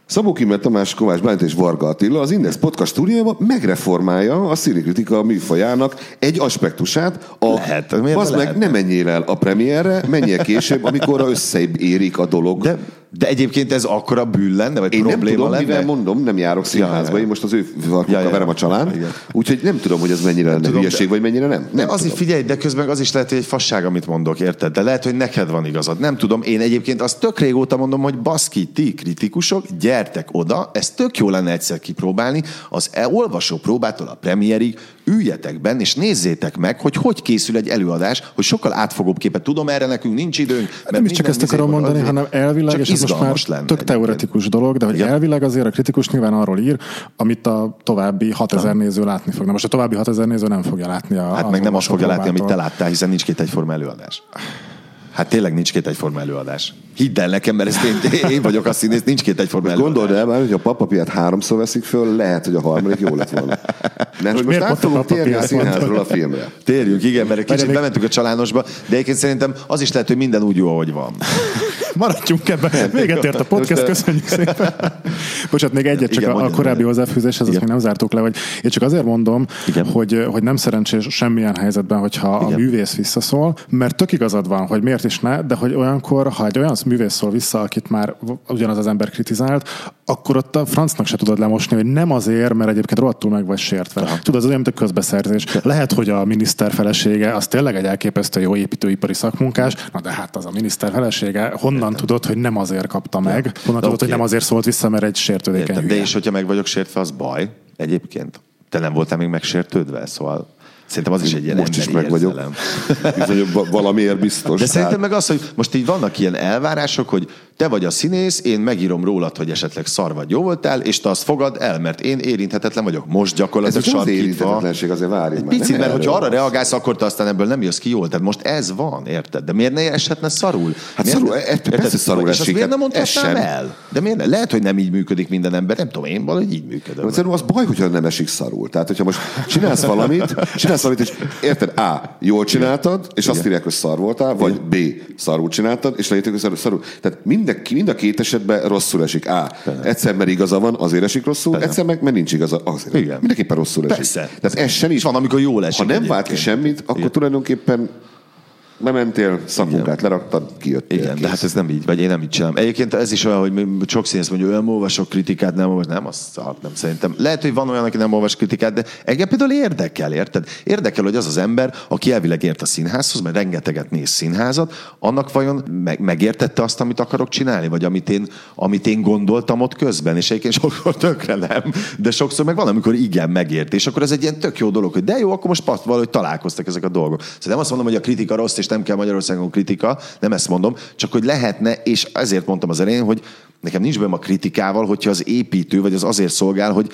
Szabó Kimmel Tamás, Kovács Bálint és Varga Attila az Index Podcast stúdiójában megreformálja a színikritika műfajának egy aspektusát. Lehet. Ne menjél el a premierre, menjél később, amikor összeibb érik a dolog. De egyébként ez akkora bűn lenne, vagy én probléma lenne? Én nem tudom, mondom, nem járok színházba, én most az ő varkukkal verem a csalán, úgyhogy nem tudom, hogy ez mennyire lenne hülyeség, vagy mennyire nem. Nem azért figyelj, de közben az is lehet, hogy egy fasság, amit mondok, érted? De lehet, hogy neked van igazad. Nem tudom, én egyébként azt tök régóta mondom, hogy baszki, ti kritikusok, gyertek oda, ez tök jó lenne egyszer kipróbálni, az olvasó próbától a premierig, üljetek benn, és nézzétek meg, hogy készül egy előadás, hogy sokkal átfogóbb képet tudom, erre nekünk nincs időnk. Nem is csak ezt akarom mondani, hanem elvileg, és ez most már lenne, tök teoretikus dolog, de hogy elvileg azért a kritikus nyilván arról ír, amit a további 6000 néző látni fogna. Most a további 6000 néző nem fogja látni. Hát meg nem azt fogja látni, amit te láttál, hiszen nincs két egyforma előadás. Hát tényleg nincs két egyforma előadás. Hidd el nekem, mert én vagyok a színész, nincs két egyforma előadás. Gondold el már, hogy a papapiát 3-szor veszik föl, lehet, hogy a harmadik jó lett volna. Nem, most át fogunk térni a színházról a filmre. Térjünk, igen, mert egy kicsit bementünk a csalánosba, de egyébként szerintem az is lehet, hogy minden úgy jó, ahogy van. Maradjunk ebben. Véget ért a podcast, köszönjük szépen. Bocsánat, még egyet csak a korábbi hozzáfűzéshez, azt még nem zártuk le, hogy én csak azért mondom, hogy nem szerencsés semmilyen helyzetben, hogyha a művész visszaszól, mert tök igazad van, hogy miért is ne, de hogy olyankor, ha egy olyan művész szól vissza, akit már ugyanaz az ember kritizált, akkor ott a francnak se tudod lemosni, hogy nem azért, mert egyébként rohadtul meg vagy sértve. Aha. Tudod, az olyan, mint a közbeszerzés. Lehet, hogy a miniszter felesége, az tényleg egy elképesztő jó építőipari szakmunkás, na de hát az a miniszter felesége, honnan tudod, hogy nem azért kapta meg, honnan tudod, hogy nem azért szólt vissza, mert egy sértődékeny hülye. De és hogyha meg vagyok sértve, az baj egyébként. Te nem voltál még megsértődve, szóval... Szerintem az is egy ilyen most is meg érzelem. Vagyok. Valamiért biztos. De szerintem meg az, hogy most így vannak ilyen elvárások, hogy te vagy a színész, én megírom rólad, hogy esetleg szar vagy jó voltál, és te azt fogad el, mert én érinthetetlen vagyok. Most gyakorlatilag sarkítva. Ez az érinthetetlenség, azért várj már. Picit, mert hogyha arra reagálsz, akkor te aztán ebből nem jössz ki jól. Tehát most ez van, érted? De miért ne eshetne szarul? Hát szarul esik. És azt miért nem mondhatnám el? De miért ne? Lehet, hogy nem így működik minden ember. Nem tudom, én valahogy így működöm. Szerintem az baj, hogyha nem esik szarul. Tehát, hogyha most csinálsz valamit, és érted, A, jól csináltad, és azt írják, hogy szar voltál, vagy B, szarul csináltad, és leírják, hogy szarul. Tehát mind a két esetben rosszul esik. A, egyszer, mert igaza van, azért esik rosszul, egyszer meg, mert nincs igaza, azért. Igen. Mindenképpen rosszul esik. Persze. Tehát ez sem is van, amikor jól esik. Ha nem vált ki semmit, akkor tulajdonképpen bementél, szakmunkát leraktad, kijöttél. Igen, de hát ez nem így, vagy én nem így csinálom. Egyébként ez is olyan, hogy sok színész mondja, hogy nem olvasok kritikát, nem olvas, nem, azt nem szerintem. Lehet, hogy van olyan, aki nem olvas kritikát, de engem például érdekel, érted? Érdekel, hogy az az ember, aki elvileg ért a színházhoz, mert rengeteget néz színházat, annak vajon megértette azt, amit akarok csinálni, vagy amit én gondoltam ott közben, és egyébként sokszor tökre nem, de sokszor meg van, amikor igen, megért, és akkor ez egy ilyen tök jó dolog, hogy de jó, akkor most valahogy találkoztak ezek a dolgok. Szóval nem azt mondom, hogy a kritika rossz, és nem kell Magyarországon kritika, nem ezt mondom, csak hogy lehetne, és ezért mondtam az elején, hogy nekem nincs bajom a kritikával, hogyha az építő, vagy az azért szolgál, hogy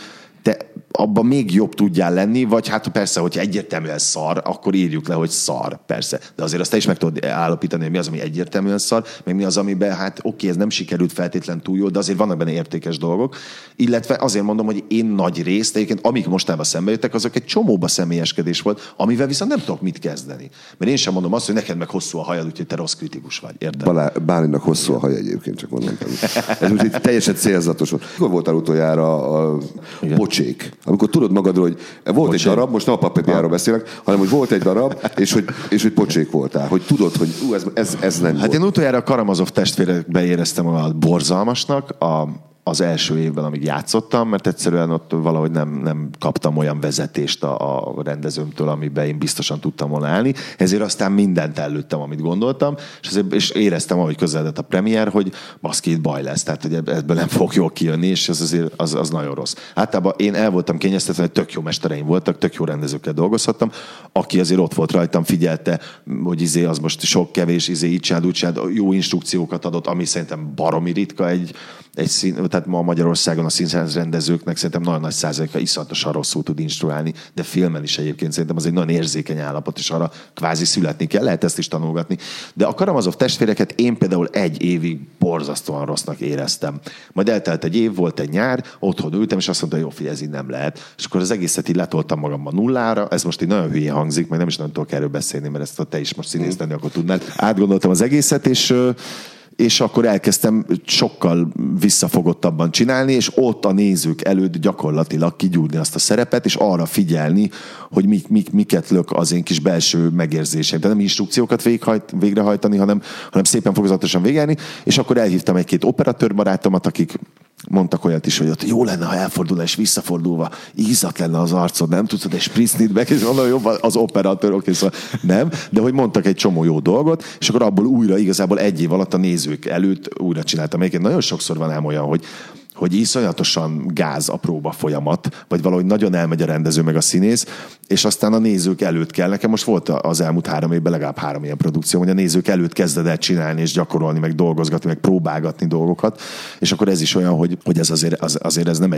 te abban még jobb tudjál lenni, vagy hát persze, hogyha egyértelműen szar, akkor írjuk le, hogy szar, persze. De azért azt te is meg tudod állapítani, hogy mi az, ami egyértelműen szar, meg mi az, amiben hát oké, ez nem sikerült feltétlen túl jó, de azért vannak benne értékes dolgok. Illetve azért mondom, hogy én nagy részt, egyébként amik mostában szembe jöttek, azok egy csomóba személyeskedés volt, amivel viszont nem tudok mit kezdeni. Mert én sem mondom azt, hogy neked meg hosszú a hajad, úgyhogy te rossz kritikus vagy, érted? Bálintnak hosszú a haja egyébként, csak mondom. Ez úgy teljesen célzatos volt. Mikor voltál utoljára a Pocsék? Amikor tudod magadról, hogy volt pocsék. Egy darab, most nem a papapiáról beszélek, hanem hogy volt egy darab, és hogy pocsék voltál, hogy tudod, hogy ez nem volt. Hát én utoljára a Karamazov testvérekbe éreztem a borzalmasnak, az első évben, amíg játszottam, mert egyszerűen ott valahogy nem kaptam olyan vezetést a rendezőmtől, amiben én biztosan tudtam volna állni. Ezért aztán mindent előttem, amit gondoltam, és éreztem, ahogy közeledett a premier, hogy baszki, itt baj lesz, tehát hogy ebből nem fog jól kijönni, és ez azért az nagyon rossz. Általában én el voltam kényeztetve, hogy tök jó mestereim voltak, tök jó rendezőkkel dolgozhattam, aki azért ott volt rajtam, figyelte, hogy az most sok kevés, így csináld, úgy csináld, jó instrukciókat adott, ami szerintem baromi ritka egy szín, tehát ma Magyarországon a színház rendezőknek szerintem nagyon nagy százaléka iszonyatosan rosszul tud instruálni, de filmen is egyébként szerintem az egy nagyon érzékeny állapot, és arra kvázi születni kell, lehet ezt is tanulgatni. De a Karamazov testvéreket én például egy évig borzasztóan rossznak éreztem. Majd eltelt egy év, volt egy nyár, otthon ültem, és azt mondta, jó figyelj, ez így nem lehet. És akkor az egészet így letoltam magamban nullára, ez most így nagyon hülyén hangzik, meg nem is nagyon tudok erről beszélni, mert ezt te is most színész lenni, akkor tudnád. Átgondoltam az egészet, és akkor elkezdtem sokkal visszafogottabban csinálni, és ott a nézők előtt gyakorlatilag kigyúrni azt a szerepet, és arra figyelni, hogy miket lök az én kis belső megérzéseim. Tehát nem instrukciókat végrehajtani, hanem szépen fokozatosan végelni, és akkor elhívtam egy-két operatőrbarátomat, akik mondtak olyat is, hogy ott jó lenne, ha elfordulna és visszafordulva ízak lenne az arcod, nem tudod, és prisznit meg, és mondom, jobb az operatőr, oké, szóval nem, de hogy mondtak egy csomó jó dolgot, és akkor abból újra igazából egy év alatt a nézők előtt újra csináltam. Egyébként nagyon sokszor van ám olyan, hogy iszonyatosan gáz a próba folyamat, vagy valahogy nagyon elmegy a rendező meg a színész, és aztán a nézők előtt kell. Nekem most volt az elmúlt 3 évben legalább 3 ilyen produkció, hogy a nézők előtt kezded el csinálni és gyakorolni, meg dolgozgatni, meg próbálgatni dolgokat, és akkor ez is olyan, hogy ez azért ez nem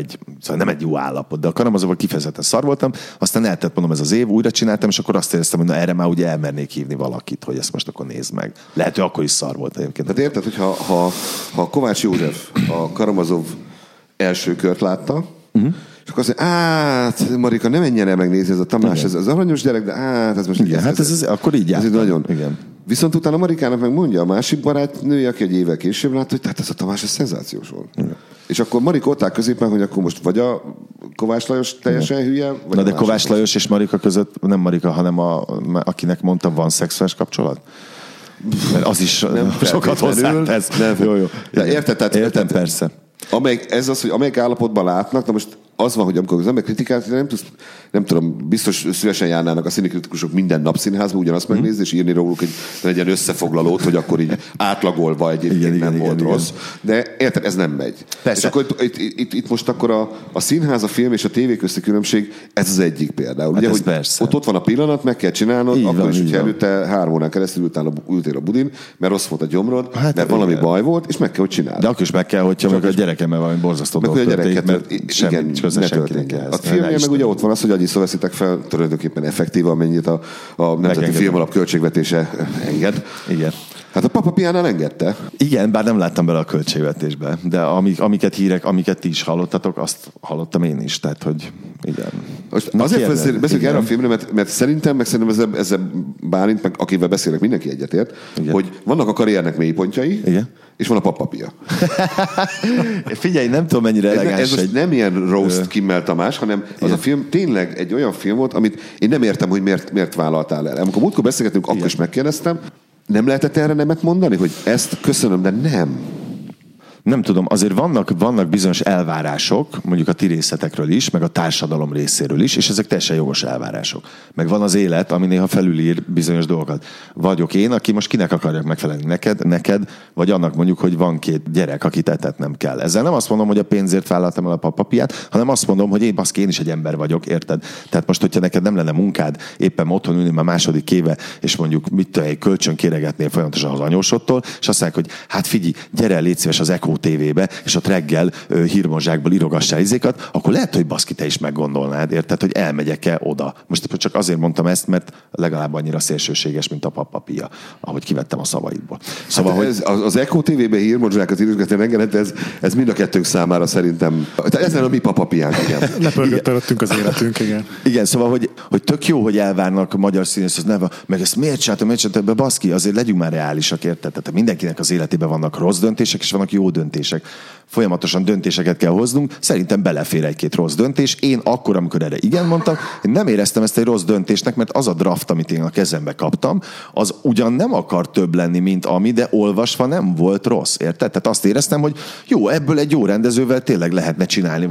egy jó állapot, de a Karamazovval kifejezetten szar voltam, aztán eltett mondom ez az év, újra csináltam, és akkor azt éreztem, hogy na, erre már ugye elmernék hívni valakit, hogy ezt most akkor nézd meg. Lehet, hogy akkor is szar volt egyébként. Hát érted, hogy ha Kovács József a Karamazov első kört látta, és akkor azt mondja, Marika, ne menjen el megnézni, ez a Tamás, ez az aranyos gyerek, de ez most... Igen, ez akkor így jártam. Nagyon. Igen. Viszont utána Marikának megmondja a másik barátnője, aki egy évvel később látta, hogy tehát ez a Tamás, ez szenzációs volt. Igen. És akkor Marika ott áll középen, hogy akkor most vagy a Kovács Lajos teljesen hülye, vagy... Na de Kovács Lajos és Marika között, nem Marika, hanem akinek mondtam, van szexuális kapcsolat? Mert az is nem sokat hozzátesz. Értem, persze. Ez az, hogy amelyik állapotban látnak, na most az van, hogy amikor az ember kritikát, nem tudom, biztos szívesen járnának a színikritikusok minden nap színházba ugyanazt megnézni, és írni róluk egy legyen összefoglalót, hogy akkor így átlagolva egyébként nem volt rossz. De érted, ez nem megy. Persze. És akkor itt most akkor a színház, a film és a tévé közti különbség, ez az egyik például. Hát ugye, hogy ott van a pillanat, meg kell csinálnod, így akkor van, is, hogyha előtte 3 órán keresztül ültél a budin, mert rossz volt a gyomrod, hát mert valami baj volt, és meg kell, hogy csináld. De akkor is meg kell, hogyha meg a gyerekemmel valami borzasztó dolgot. A filmnél meg ugye ott van az, hogy annyiszor veszitek fel, tulajdonképpen effektív, amennyit a Nemzeti Filmalap költségvetése enged. Igen. Hát a Papa Piánál engedte. Igen, bár nem láttam bele a költségvetésbe, de amiket hírek, amiket ti is hallottatok, azt hallottam én is, tehát hogy igen. Azért beszélünk erre a filmre, mert szerintem ezzel Bálint, meg akivel beszélek, mindenki egyetért, hogy vannak a karriernek mélypontjai, és van a Papa Pia. Figyelj, nem tudom mennyire elegáns. Ez most nem ilyen roast Kimmel Tamás, hanem az a film tényleg egy olyan film volt, amit én nem értem, hogy miért vállaltál el. Amikor múltkor beszélgetünk, akkor is megkérdeztem, nem lehetett erre nemet mondani, hogy ezt köszönöm, de nem. Nem tudom, azért vannak bizonyos elvárások, mondjuk a ti részetekről is, meg a társadalom részéről is, és ezek teljesen jogos elvárások. Meg van az élet, ami néha felülír bizonyos dolgokat. Vagyok én, aki most kinek akarjak megfelelni, neked, vagy annak mondjuk, hogy van 2 gyerek, akit etetnem kell. Ezzel nem azt mondom, hogy a pénzért vállaltam el a papapiát, hanem azt mondom, hogy én is egy ember vagyok, érted? Tehát most, hogyha neked nem lenne munkád, éppen otthon ülni már második éve, és mondjuk kölcsön kéregetnél folyamatosan az anyósodtól, és azt mondják, hogy hát figyelj, gyere, légy szíves az tévébe, és ott reggel hírmozsákból írogassál izékat, akkor lehet, hogy baszki, te is meggondolnád, érted, hogy elmegyek-e oda. Most csak azért mondtam ezt, mert legalább annyira szélsőséges, mint a papapia, ahogy kivettem a szavaidból. Szóval, hát az Eko TV-be hírmozsákat írogatni rengelet, ez mind a kettőnk számára szerintem, ez nem a mi papapiánk, igen. Lepörgött előttünk az életünk, igen. Igen, szóval, hogy tök jó, hogy elvárnak magyar színész, meg ezt miért csináltam, azért legyünk már reálisak, érted? Tehát mindenkinek az életében vannak rossz döntések, és vannak jó döntések. döntések. Folyamatosan döntéseket kell hoznunk, szerintem belefér egy-két rossz döntés. Én akkor, amikor erre igen mondtam, én nem éreztem ezt egy rossz döntésnek, mert az a draft, amit én a kezembe kaptam, az ugyan nem akar több lenni, mint ami, de olvasva nem volt rossz, érted? Tehát azt éreztem, hogy jó, ebből egy jó rendezővel tényleg lehetne csinálni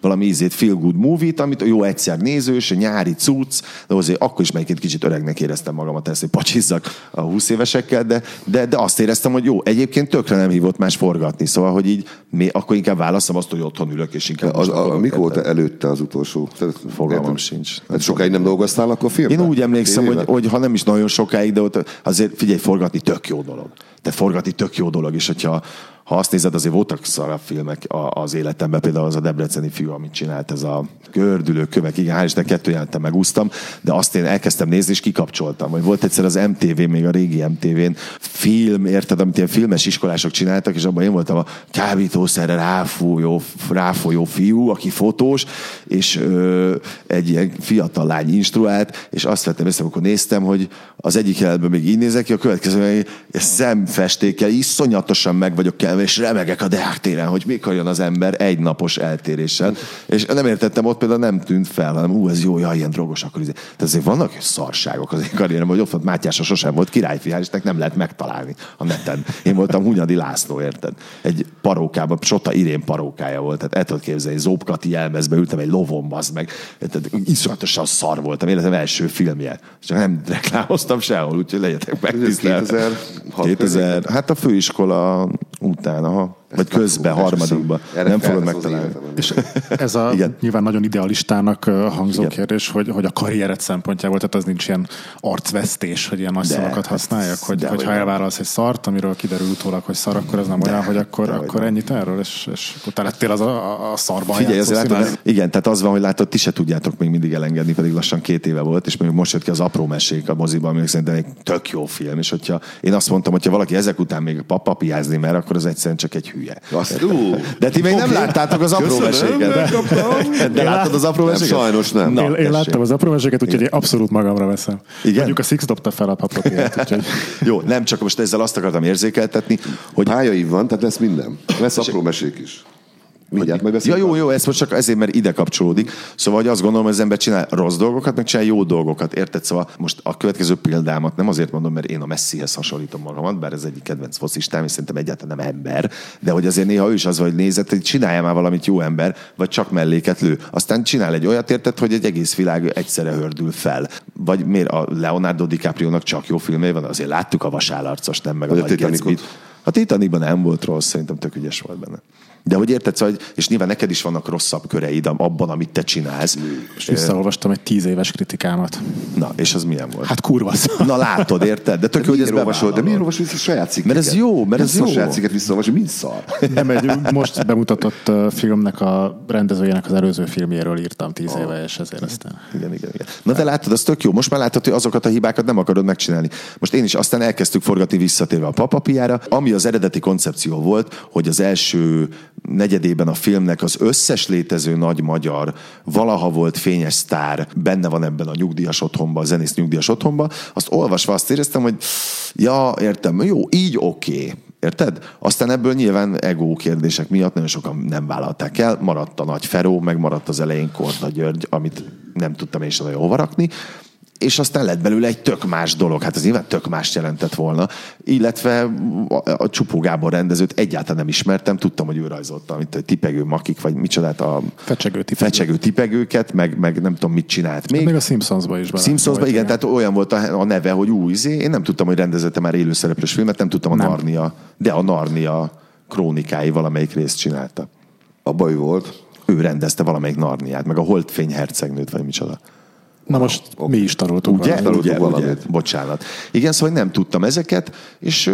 valami ízét feel good movie-t, amit jó egyszer nézős, nyári cucc, de azért akkor is meg kicsit öregnek éreztem magamat, ezt, hogy pacsizzak a 20 évesekkel, de azt éreztem, hogy jó, egyébként tökre nem hívott más forgatni, szóval, hogy így akkor inkább válaszom azt, hogy otthon ülök, és inkább... Mikor volt előtte az utolsó? Fogalmam sincs. Hát sokáig nem dolgoztál akkor filmben? Én úgy emlékszem, hogy ha nem is nagyon sokáig, de ott azért figyelj, forgatni tök jó dolog. És ha azt nézed, azért voltak szarabb filmek az életemben, például az a debreceni fiú, amit csinált, ez a gördülő kövek, igen, hál' Isten 2 jelentem megúsztam, de azt én elkezdtem nézni, és kikapcsoltam, hogy volt egyszer az MTV, még a régi MTV-n film, érted, amit ilyen filmes iskolások csináltak, és abban én voltam a kábítószerre ráfolyó fiú, aki fotós, és egy ilyen fiatal lány instruált, és azt vettem észre, amikor néztem, hogy az egyik jelenetben még így nézek ki, a következő szemfestékkel iszonyatosan meg vagyok kelve, és remegek a Deák téren, hogy mikor jön az ember egy napos eltéréssel. És nem értettem, ott például nem tűnt fel, hanem ez jó, jaj, ilyen drogos, akkor izé. Tehát azért vannak szarságok az én karrierem, hogy ott volt Mátyás, sosem volt királyfiány, és nem lehet megtalálni a neten. Én voltam Hunyadi László, érted? Egy parókában, Psota Irén parókája volt, tehát el tudod képzelni, Zóbkati jelmezbe ültem egy lovon, bazd meg. Iszonyatosan szar voltam, életem első filmje. Csak nem reklámoztam sehol, úgyhogy legyetek megtisztelve. 2000, hát a főiskola utána, vagy közben, harmadikban. Nem fogod megtalálni. És ez a nyilván nagyon idealistának hangzó kérdés, hogy a karriered szempontjából, tehát az nincs ilyen arcvesztés, hogy ilyen nagy szavakat használjak, hogy ha elvállalsz egy szart, amiről kiderül utólag, hogy szar, akkor ez nem olyan, hogy akkor ennyit erről, és te lettél az a szarban. Figyelj, azért látod, igen, tehát az van, hogy látod, ti se tudjátok még mindig elengedni, pedig lassan 2 éve volt, és még most jött ki az Apró mesék a moziban, ami szerintem egy tök jó film, és hogyha én azt mondtam, hogyha valaki ezek után még papiázni mer, akkor az egyszerűen csak egy hülye. De ti még nem láttátok az Apró meséket. De láttad az Apró meséket? Sajnos nem. Én láttam az Apró meséket, úgyhogy én abszolút magamra veszem. Igen? Mondjuk a Six dobta fel a papapját. Úgyhogy... Jó, nem csak most ezzel azt akartam érzékeltetni, hogy... Hájaid van, tehát lesz minden. Lesz Apró mesék is. Ja, jó, ez most csak ezért, mert ide kapcsolódik. Szóval, hogy azt gondolom, hogy az ember csinál rossz dolgokat, meg csinál jó dolgokat, érted? Szóval most a következő példámat nem azért mondom, mert én a Messihez hasonlítom magamat, bár ez egyik kedvenc focistám, és szerintem egyáltalán nem ember, de hogy azért néha ő is az, hogy nézett, hogy csinálja már valamit jó ember, vagy csak melléket lő. Aztán csinál egy olyat, érted, hogy egy egész világ egyszerre hördül fel. Vagy miért a Leonardo DiCapriónak csak jó filmei van? Azért láttuk a Vasárarcos, nem meg a Titanicot. A Titanicban nem volt rossz, szerintem tök ügyes volt benne. De hogy érted, szóval, és nyilván neked is vannak rosszabb köreid abban, amit te csinálsz. És visszaolvastam egy 10 éves kritikámat. Na, és az milyen volt? Hát kurva szó. Na látod, érted? De tök jó, hogy ez bevállalod. De miért olvasod vissza a saját cikket? Mert ez jó, a saját cikket visszaolvasod, mind szar. Nem, egy most bemutatott filmnek a rendezőjének az előző filmjéről írtam 10 éve, és ezért aztán. Igen. Na de látod, az tök jó. Most már látod, hogy azokat a hibákat nem akarod megcsinálni. Most én is aztán elkezdtük forgatni visszatérve a Papapiára, ami az eredeti koncepció volt, hogy az első negyedében a filmnek az összes létező nagy magyar, valaha volt fényes sztár, benne van ebben a nyugdíjas otthonban, a zenész nyugdíjas otthonban, azt olvasva azt éreztem, hogy ja, értem, jó, így oké. Érted? Aztán ebből nyilván ego kérdések miatt nagyon sokan nem vállalták el, maradt a nagy Feró, meg maradt az elején Korda György, amit nem tudtam én sem nagyon hova rakni, és aztán lett belőle egy tök más dolog. Hát ez nyilván tök mást jelentett volna. Illetve a Csupó Gábor rendezőt egyáltalán nem ismertem, tudtam, hogy ő rajzolta, mint egy tipegő makik, vagy micsodát a fecsegő tipegőket, meg nem tudom, mit csinált még. Hát még a Simpsonsba is. Simpsonsba, igen, tehát olyan volt a neve, hogy én nem tudtam, hogy rendezette már élőszereplős filmet, nem tudtam, a Narnia krónikái valamelyik részt csinálta. A baj volt. Ő rendezte valamelyik Narniát, meg a Holdfény hercegnőt, vagy micsoda. Na most mi is tanultuk. Ugye? Bocsánat. Igen, szóval nem tudtam ezeket, és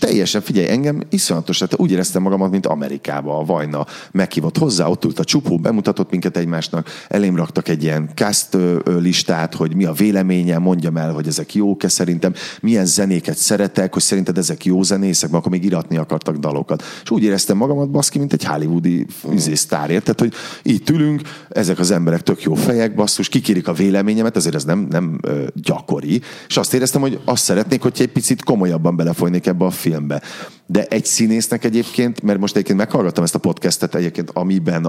teljesen, figyelj, engem iszonyatos, tehát úgy éreztem magamat, mint Amerikában, a Vajna meghívott hozzá, ott ült a Csupó, bemutatott minket egymásnak, elém raktak egy ilyen cast listát, hogy mi a véleménye, mondjam el, hogy ezek jók-e szerintem, milyen zenéket szeretek, hogy szerinted ezek jó zenészek, mert akkor még iratni akartak dalokat. És úgy éreztem magamat, baszki, mint egy hollywoodi sztár, érted, hogy itt ülünk, ezek az emberek tök jó fejek, basszus, kikérik a vélemény véleményemet, azért ez nem gyakori, és azt éreztem, hogy azt szeretnék, hogyha egy picit komolyabban belefolynék ebbe a filmbe. De egy színésznek egyébként, mert most egyébként meghallgattam ezt a podcastet egyébként, amiben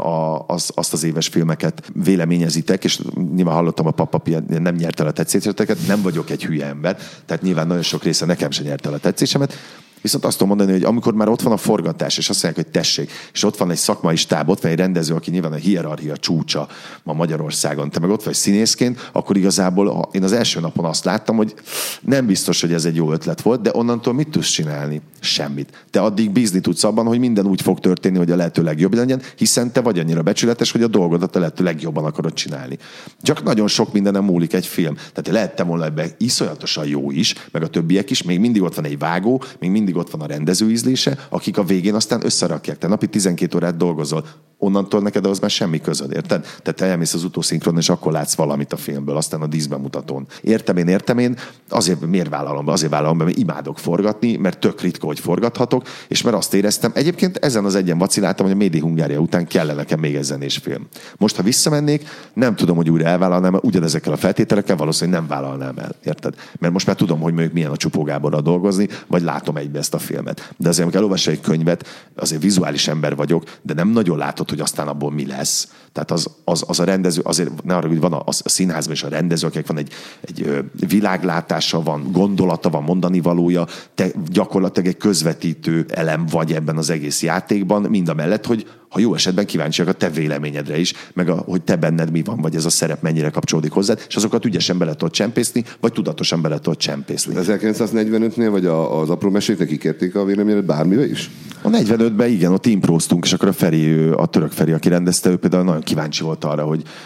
azt az éves filmeket véleményezitek, és nyilván hallottam a papapia, nem nyerte el a tetszéseteket, nem vagyok egy hülye ember, tehát nyilván nagyon sok része nekem sem nyerte el a tetszésemet, viszont azt tudom mondani, hogy amikor már ott van a forgatás, és azt mondják, hogy tessék, és ott van egy szakmai stáb, ott van egy rendező, aki nyilván a hierarchia csúcsa ma Magyarországon, te meg ott vagy színészként, akkor igazából én az első napon azt láttam, hogy nem biztos, hogy ez egy jó ötlet volt, de onnantól mit tudsz csinálni? Semmit. Te addig bízni tudsz abban, hogy minden úgy fog történni, hogy a lehető legjobb legyen, hiszen te vagy annyira becsületes, hogy a dolgodat a lehető legjobban akarod csinálni. Csak nagyon sok mindenem múlik egy film. Tehát lehettem volna ebben iszonyatosan jó is, meg a többiek is, még mindig ott van egy vágó, még mindig ott van a rendező ízlése, akik a végén aztán összerakják. Te napi 12 órát dolgozol. Onnantól neked ahhoz már semmi közöd, érted? Tehát te elmész az utószinkron, és akkor látsz valamit a filmből, aztán a díszbemutatón. Értem én, azért miért vállalom be? Azért vállalom be, mert imádok forgatni, mert tök ritka, hogy forgathatok, és mert azt éreztem, egyébként ezen az egyen vaciláltam, hogy a Médi Hungária után kellene nekem még egy zenés film. Most, ha visszamennék, nem tudom, hogy újra elvállalnám, mert ugyanezekkel a feltételekkel valószínűleg nem vállalnám el, érted? Mert most már tudom, hogy mondjuk milyen a Csupó Gáborral dolgozni, vagy látom egybe ezt a filmet. De azért, amikor elolvasok egy könyvet, azért vizuális ember vagyok, de nem nagyon látom, hogy aztán abból mi lesz. Tehát az a rendező, azért ne arra, hogy van a színházban és a rendező, akik van egy világlátása, van gondolata, van mondani valója, te gyakorlatilag egy közvetítő elem vagy ebben az egész játékban, mind a mellett, hogy ha jó esetben kíváncsiak a te véleményedre is, meg hogy te benned mi van, vagy ez a szerep mennyire kapcsolódik hozzád, és azokat ügyesen bele tudod csempészni, vagy tudatosan bele tudod csempészni. 1945-nél, vagy az apró meséknek kikérték a véleményedet bármibe is? A 45-ben igen, ott impróztunk, és akkor a Feri, a Török Feri, aki rendezte, ő például nagyon kíváncsi volt arra,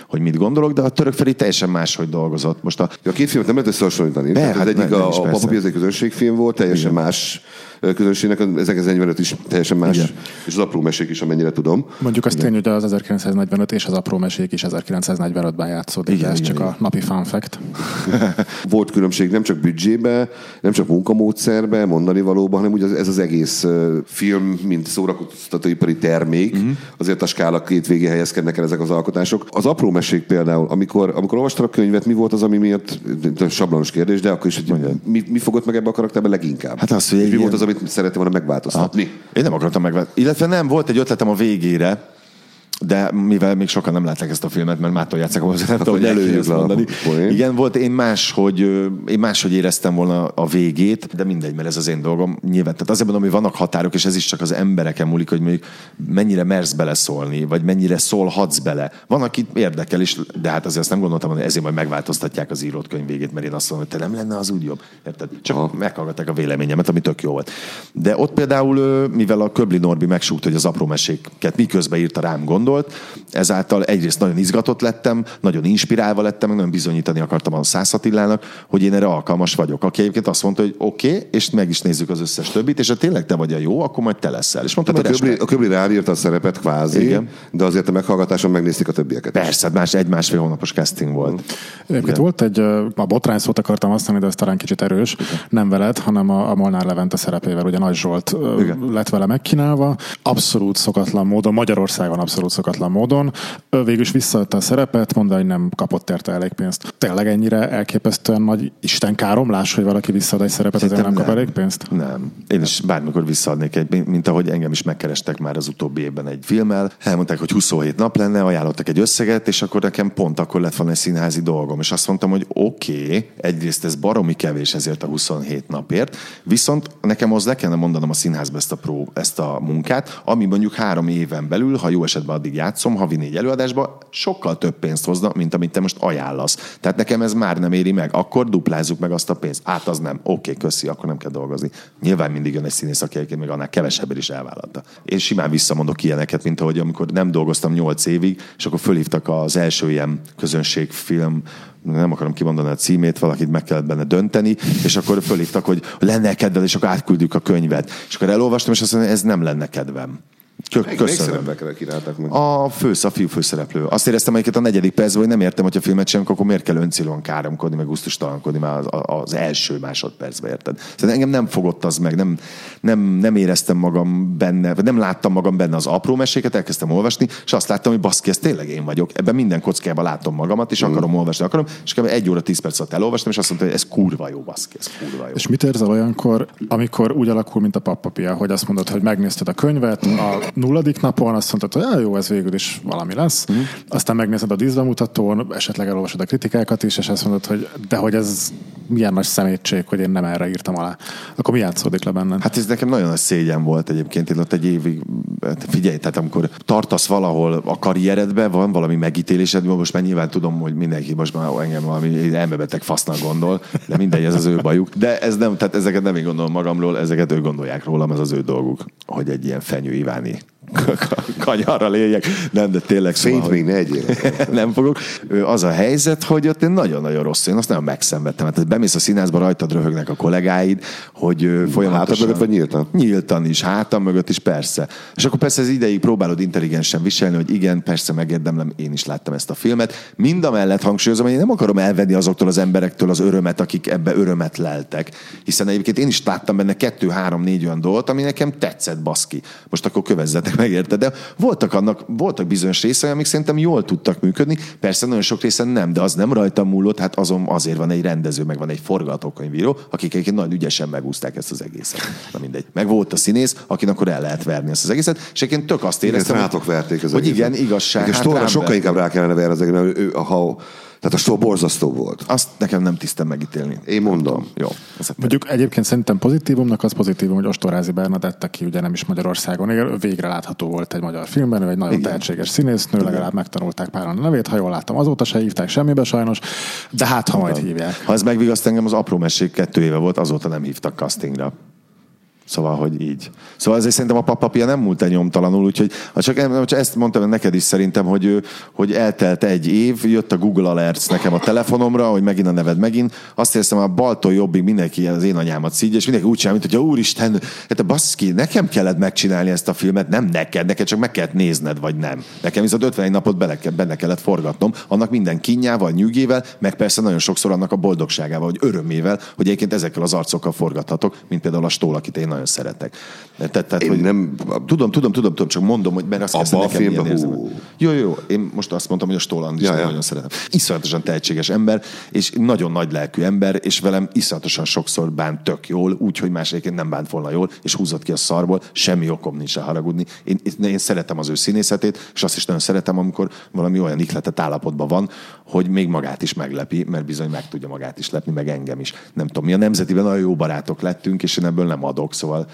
hogy mit gondolok, de a Török Feri teljesen máshogy dolgozott. Most a két filmet nem lehet összehasonlítani. Hát egyik nem, a Papapia, ez egy közönségfilm volt, teljesen igen. Más közönségnek, 1945 is teljesen más, igen. És az apró mesék is, amennyire tudom. Mondjuk azt tény, hogy az 1945 és az apró mesék is 1945-ben játszódik, igen, ez igen, csak igen. A napi fun fact. Volt különbség nem csak büdzsébe, nem csak munkamódszerbe, mondani valóban, hanem úgy ez az egész film, mint szórakoztatóipari termék, uh-huh. Azért a skála két végén helyezkednek el ezek az alkotások. Az apró mesék például, amikor olvastam a könyvet, mi volt az, ami miatt, sablonos kérdés, de akkor is, hogy mi fogott meg ebbe a karakterbe leginkább? Hát az, hogy mi volt az, amit szerettem volna megváltoztatni. Én nem akartam megváltoztatni. Illetve nem, volt egy ötletem a végére, de mivel még sokan nem látták ezt a filmet, mert mától játszák, nem tudom, hogy előjük mondani. Igen, volt, én máshogy éreztem volna a végét, de mindegy, mert ez az én dolgom. Nyilván, tehát azért mondom, hogy vannak határok, és ez is csak az embereken múlik, hogy mondjuk mennyire mersz beleszólni, vagy mennyire szólhatsz bele. Van, akit érdekel is, de hát azért azt nem gondoltam, hogy ezért majd megváltoztatják az írott könyv végét, mert én azt mondom, hogy te nem lenne az úgy jobb. Érted? Csak meghallgatták a véleményemet, ami tök jó volt. De ott például, mivel a Köbli Norbi megsúgta, hogy az apró meséket miközben írta, rám gondol, ezáltal egyrészt nagyon izgatott lettem, nagyon inspirálva lettem, meg nagyon bizonyítani akartam a Szász Attilának, hogy én erre alkalmas vagyok. Aki egyébként azt mondta, hogy oké, és meg is nézzük az összes többit, és ha tényleg te vagy a jó, akkor majd te leszel. És mondtam, a Köbli ráírta a szerepet kvázi, igen. De azért a meghallgatáson megnézték a többieket. Persze, más, 1-1,5 hónapos casting volt. Egyébként volt a botrány szót akartam használni, de ez talán kicsit erős, igen. Nem veled, hanem a Molnár Levente szerepével, ugye Nagy Zsolt lett vele megkínálva. Abszolút szokatlan módon, Magyarországon abszolút szokatlan módon. Végül is visszaadta a szerepet, mondva, hogy nem kapott érte elég pénzt. Tényleg ennyire elképesztően nagy istenkáromlás, hogy valaki visszaad egy szerepet, azért nem kap elég pénzt? Nem. Én is bármikor visszaadnék egy, mint ahogy engem is megkerestek már az utóbbi évben egy filmmel. Elmondták, hogy 27 nap lenne, ajánlottak egy összeget, és akkor nekem pont akkor lett volna egy színházi dolgom. És azt mondtam, hogy oké, egyrészt ez baromi kevés ezért a 27 napért, viszont nekem az le kellene mondanom a színházba ezt a munkát, ami mondjuk 3 éven belül, ha jó esetben addig játszom, havi 4 előadásba, sokkal több pénzt hozna, mint amit te most ajánlasz. Tehát nekem ez már nem éri meg. Akkor duplázzuk meg azt a pénzt. Hát az nem. Oké, köszi, akkor nem kell dolgozni. Nyilván mindig jön egy színész, aki még annál kevesebben is elvállalta. Én simán visszamondok ilyeneket, mint ahogy amikor nem dolgoztam 8 évig, és akkor fölhívtak az első ilyen közönségfilm, nem akarom kimondani a címét, valakit meg kellett benne dönteni, és akkor fölhívtak, hogy lenne kedved, és akkor átküldjük a könyvet. És akkor elolvastam, és azt mondom, ez nem lenne kedvem. Még szerepekre királták meg. A fiú főszereplő. Azt éreztem egyiket a negyedik percben, hogy nem értem, hogy a filmet sem, akkor miért kell öncélon káromkodni, meg gusztustalankodni már az első másodpercben, érted? Szerintem engem nem fogott az meg, nem éreztem magam benne, nem láttam magam benne az apró meséket, elkezdtem olvasni, és azt láttam, hogy baszki, ez tényleg én vagyok. Ebben minden kockában látom magamat, és akarom olvasni, és kb. 1 óra 10 perc alatt elolvastam, és azt mondtam, hogy ez kurva jó, baszki, ez kurva jó. És mit érzel olyankor, amikor úgy alakul, mint a Pappapia, hogy azt mondod, hogy megnézted a könyvet, a nulladik napon azt mondtad, hogy jó, ez végül is valami lesz. Mm. Aztán megnézed a díszbemutatón, esetleg elolvasod a kritikákat is, és azt mondod, hogy de hogy ez milyen nagy szemétség, hogy én nem erre írtam alá. Akkor mi játszódik le benned? Hát ez nekem nagyon nagy szégyen volt egyébként. Én ott egy évig, figyelj, tehát amikor tartasz valahol a karrieredbe, van valami megítélésed, most már nyilván tudom, hogy mindenki most már engem valami elmebeteg fasznak gondol, de mindegy, ez az ő bajuk. De ez nem, tehát ezeket nem én gondolom magamról, ezeket ők gondolják rólam, ez az ő dolguk, hogy egy ilyen Fenyő Iváni kanyarral éljek. Nem, de tényleg szóval... Fényt még ne egyél. Nem fogok. Az a helyzet, hogy ott én nagyon-nagyon rossz, én azt nagyon megszenvedtem. Hát bemész a színházba, rajtad röhögnek a kollégáid, hogy folyamatosan... Hátad mögött vagy nyíltan? Nyíltan is, hátam mögött is, persze. És akkor persze ez ideig próbálod intelligensen viselni, hogy igen, persze megérdemlem, én is láttam ezt a filmet. Mindamellett hangsúlyozom, hogy én nem akarom elvenni azoktól az emberektől az örömet, akik ebbe örömet leltek. Hiszen egyébként én is láttam benne 2, 3, 4 olyan dolgot, ami nekem tetszett, baszki. Most akkor kövezzetek, megérted, de voltak bizonyos részei, amik szerintem jól tudtak működni, persze nagyon sok részen nem, de az nem rajtam múlott, hát azon azért van egy rendező, meg van egy forgatókönyvíró, akik egyébként nagyon ügyesen megúzták ezt az egészet. Na mindegy. Meg volt a színész, akin akkor el lehet verni ezt az egészet, és egyébként tök azt éreztem, igen, hogy verték az egészet. Igen, igazság. És hát sokkal inkább rá kellene verni az egészet, tehát a show borzasztó volt. Azt nekem nem tisztem megítélni. Én mondom. Jó. Mondjuk egyébként szerintem pozitívumnak az pozitívum, hogy Ostorázy Bernadett, aki ugye nem is Magyarországon él, végre látható volt egy magyar filmben, ő egy nagyon tehetséges színésznő, legalább megtanulták páran a nevét, ha jól láttam. Azóta se hívták semmibe sajnos, de hát ha majd hívják. Ha ez megvigaszt engem, az apró mesék 2 éve volt, azóta nem hívtak castingra. Szóval, hogy így. Szóval azért szerintem a Pappapia nem múlt el nyomtalanul, úgyhogy csak ezt mondtam neked is szerintem, hogy eltelt 1 év, jött a Google Alerts nekem a telefonomra, hogy megint a neved megint. Azt érzem, a baltól jobbig mindenki az én anyámat szígy, és mindenki úgy csinál, mint hogy úristen, hát a baszki, nekem kellett megcsinálni ezt a filmet, nem neked csak meg kellett nézned, vagy nem. Nekem viszont 51 napot benne kellett forgatnom, annak minden kínjával, nyűgével, meg persze nagyon sokszor annak a boldogságával, vagy örömével, hogy egyébként ezekkel az arcokkal forgathatok, mint például a Stól, akit én nagyon szeretek. Tehát, hogy nem... Tudom, csak mondom, hogy mert azt abba kezdve nekem ilyen érzem. Jó, én most azt mondtam, hogy a Stól Andrist nagyon szeretem. Iszonyatosan tehetséges ember, és nagyon nagy lelkű ember, és velem iszonyatosan sokszor bánt tök jól, úgyhogy más egyébként nem bánt volna jól, és húzott ki a szarból, semmi okom nincs rá haragudni. Én szeretem az ő színészetét, és azt is nagyon szeretem, amikor valami olyan ihletett állapotban van, hogy még magát is meglepi, mert bizony meg tudja magát is lepni, meg engem is. Nem tudom, mi a Nemzetiben nagyon jó barátok lettünk, és én ebből nem adok, szóval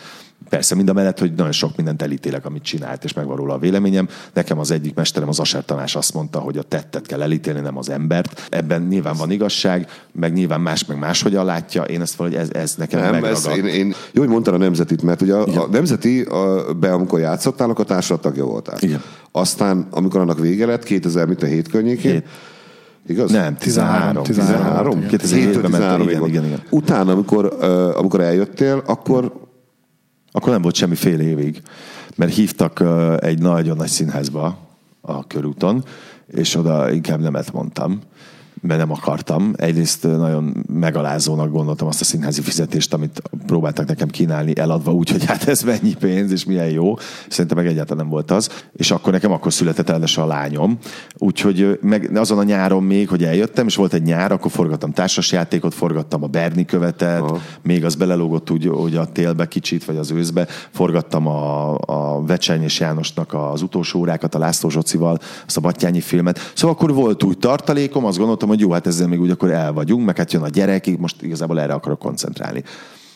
persze mind a mellett, hogy nagyon sok mindent elítélek, amit csinált, és megvan róla a véleményem. Nekem az egyik mesterem, az Ascher Tamás azt mondta, hogy a tettet kell elítélni, nem az embert. Ebben nyilván van igazság, meg nyilván más, meg máshogyan látja. Én ezt valahogy ez nekem megragad. Jó, hogy mondtál a Nemzetit, mert ugye a Nemzetiben, amikor játszottál, akkor társulat tagja voltál. Igen. Aztán, amikor annak vége lett, 2007 környékén, igaz? Nem, 13. 2007-ben. Utána, amikor eljöttél, akkor nem volt semmi fél évig, mert hívtak egy nagyon nagy színházba a körúton, és oda inkább nemet mondtam, mert nem akartam. Egyrészt nagyon megalázónak gondoltam azt a színházi fizetést, amit próbáltak nekem kínálni, eladva úgy, hogy hát ez mennyi pénz, és milyen jó. Szerintem meg egyáltalán nem volt az. És akkor nekem született először a lányom. Úgyhogy azon a nyáron még, hogy eljöttem, és volt egy nyár, akkor forgattam társasjátékot, forgattam a Berni Követet, még az belelógott úgy, hogy a télbe kicsit, vagy az őszbe. Forgattam a Vecsenyés Jánosnak az utolsó órákat, a László Zsocival, a Battyányi filmet. Szóval akkor volt úgy tartalékom, azt gondoltam, hogy jó, hát ezzel még úgy akkor el vagyunk, meg hát jön a gyerek, most igazából erre akarok koncentrálni.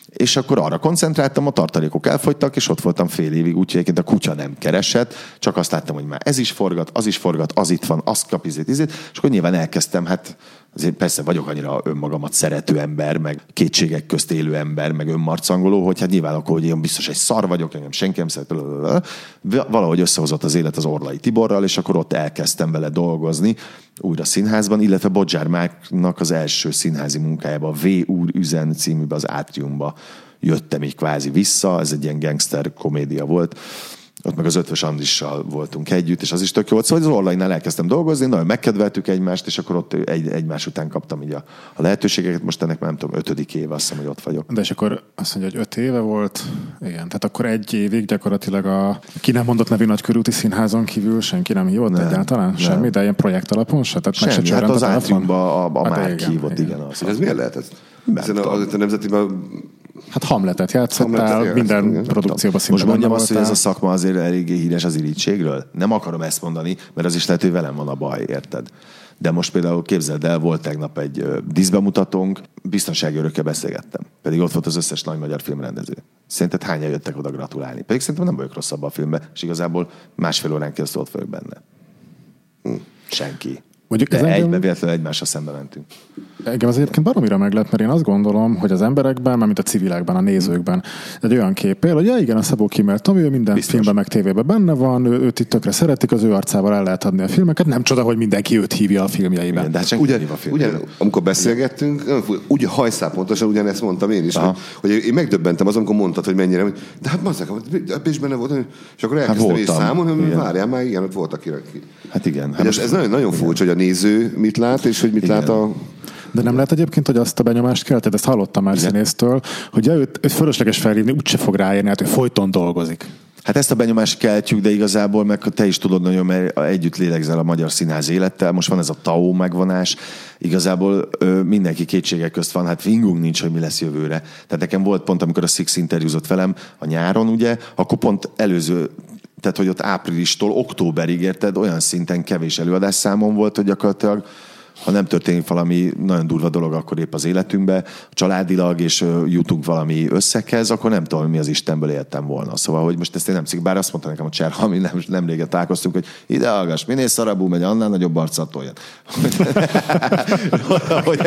És akkor arra koncentráltam, a tartalékok elfogytak, és ott voltam fél évig, úgyhogy egyébként a kutya nem keresett, csak azt láttam, hogy már ez is forgat, az is forgat, az itt van, azt kap, izét, és akkor nyilván elkezdtem, hát azért persze vagyok annyira önmagamat szerető ember, meg kétségek közt élő ember, meg önmarcangoló, hogy hát nyilván akkor, hogy én biztos egy szar vagyok, engem senki nem szeret, valahogy összehozott az élet az Orlai Tiborral, és akkor ott elkezdtem vele dolgozni, újra színházban, illetve Bodzsár Márknak az első színházi munkájába, a V úr üzen címűbe, az Átriumba jöttem így kvázi vissza, ez egy ilyen gangster komédia volt, Ott meg az Ötvös Andrissal voltunk együtt, és az is tök jó volt. Szóval az Orlainál elkezdtem dolgozni, nagyon megkedveltük egymást, és akkor ott egymás után kaptam így a lehetőségeket. Most ennek már nem tudom, 5. éve azt hiszem, hogy ott vagyok. De és akkor azt mondja, hogy 5 éve volt, igen. Tehát akkor egy évig gyakorlatilag a ki nem mondott nevű nagykörúti színházon kívül senki nem hívott egyáltalán? Semmi, de ilyen projekt alapon se? Tehát semmi, hát az átriumban a már kihívott, igen. Az. Ez miért lehetett? Hiszen azért a nemzetiben... Hát Hamletet játszottál, minden produkcióban szinte. Most mondjam azt, hogy ez a szakma azért eléggé híres az irítségről. Nem akarom ezt mondani, mert az is lehet, hogy velem van a baj, érted? De most például képzeld el, volt tegnap egy díszbemutatónk, biztonsági örökkel beszélgettem. Pedig ott volt az összes nagy magyar filmrendező. Szerinted hányan jöttek oda gratulálni? Pedig szerintem nem vagyok rosszabb a filmben, és igazából másfél órán keresztül ott vagyok benne. Senki. De egybe véletlenül egymásra szembe mentünk. Engem az egyébként baromira meglep, mert én azt gondolom, hogy az emberekben, mármint a civilekben, a nézőkben egy olyan kép él, hogy ja, igen, a Szabó Kimmel Tamás, ő minden biztos filmben meg tévében benne van, őt itt tökre szeretik, az ő arcával el lehet adni a filmeket, nem csoda, hogy mindenki őt hívja a filmjeiben. Igen, de hát ugyan, amikor beszélgettünk, ugye hajszál pontosan ugyanezt mondtam én is, hogy én megdöbbentem az, amikor mondtad, hogy mennyire, hogy de hát mazzák, és benne volt, és akkor elkezdtem és számolni, hogy várjál már, igen, ott voltak. Hát igen. Ez nagyon furcsa, hogy a néző mit lát, és hogy mit lát a... De nem lehet egyébként, hogy azt a benyomást kelted, ezt hallottam már színésztől, hogy ja, őt fölösleges felhívni, úgyse fog ráérni, hát ő folyton dolgozik. Hát ezt a benyomást keltjük, de igazából meg te is tudod nagyon, mert együtt lélegzel a magyar színház élettel, most van ez a TAO megvonás, igazából mindenki kétségek közt van, hát vingunk nincs, hogy mi lesz jövőre. Tehát nekem volt pont, amikor a Six interjúzott velem a nyáron, ugye, akkor pont előző, tehát hogy ott áprilistól októberig, érted, olyan szinten kevés előadás számon volt, hogy gyakorlatilag ha nem történik valami nagyon durva dolog, akkor épp az életünkbe, családilag, és jutunk valami összekhez, akkor nem tudom, mi az Istenből éltem volna. Szóval, hogy most ezt én nem cikk, bár azt mondta nekem a Cserha, ami nem régen találkoztunk, hogy ide hallgass, minél szarabú megy, annál nagyobb arcától jön. Hogy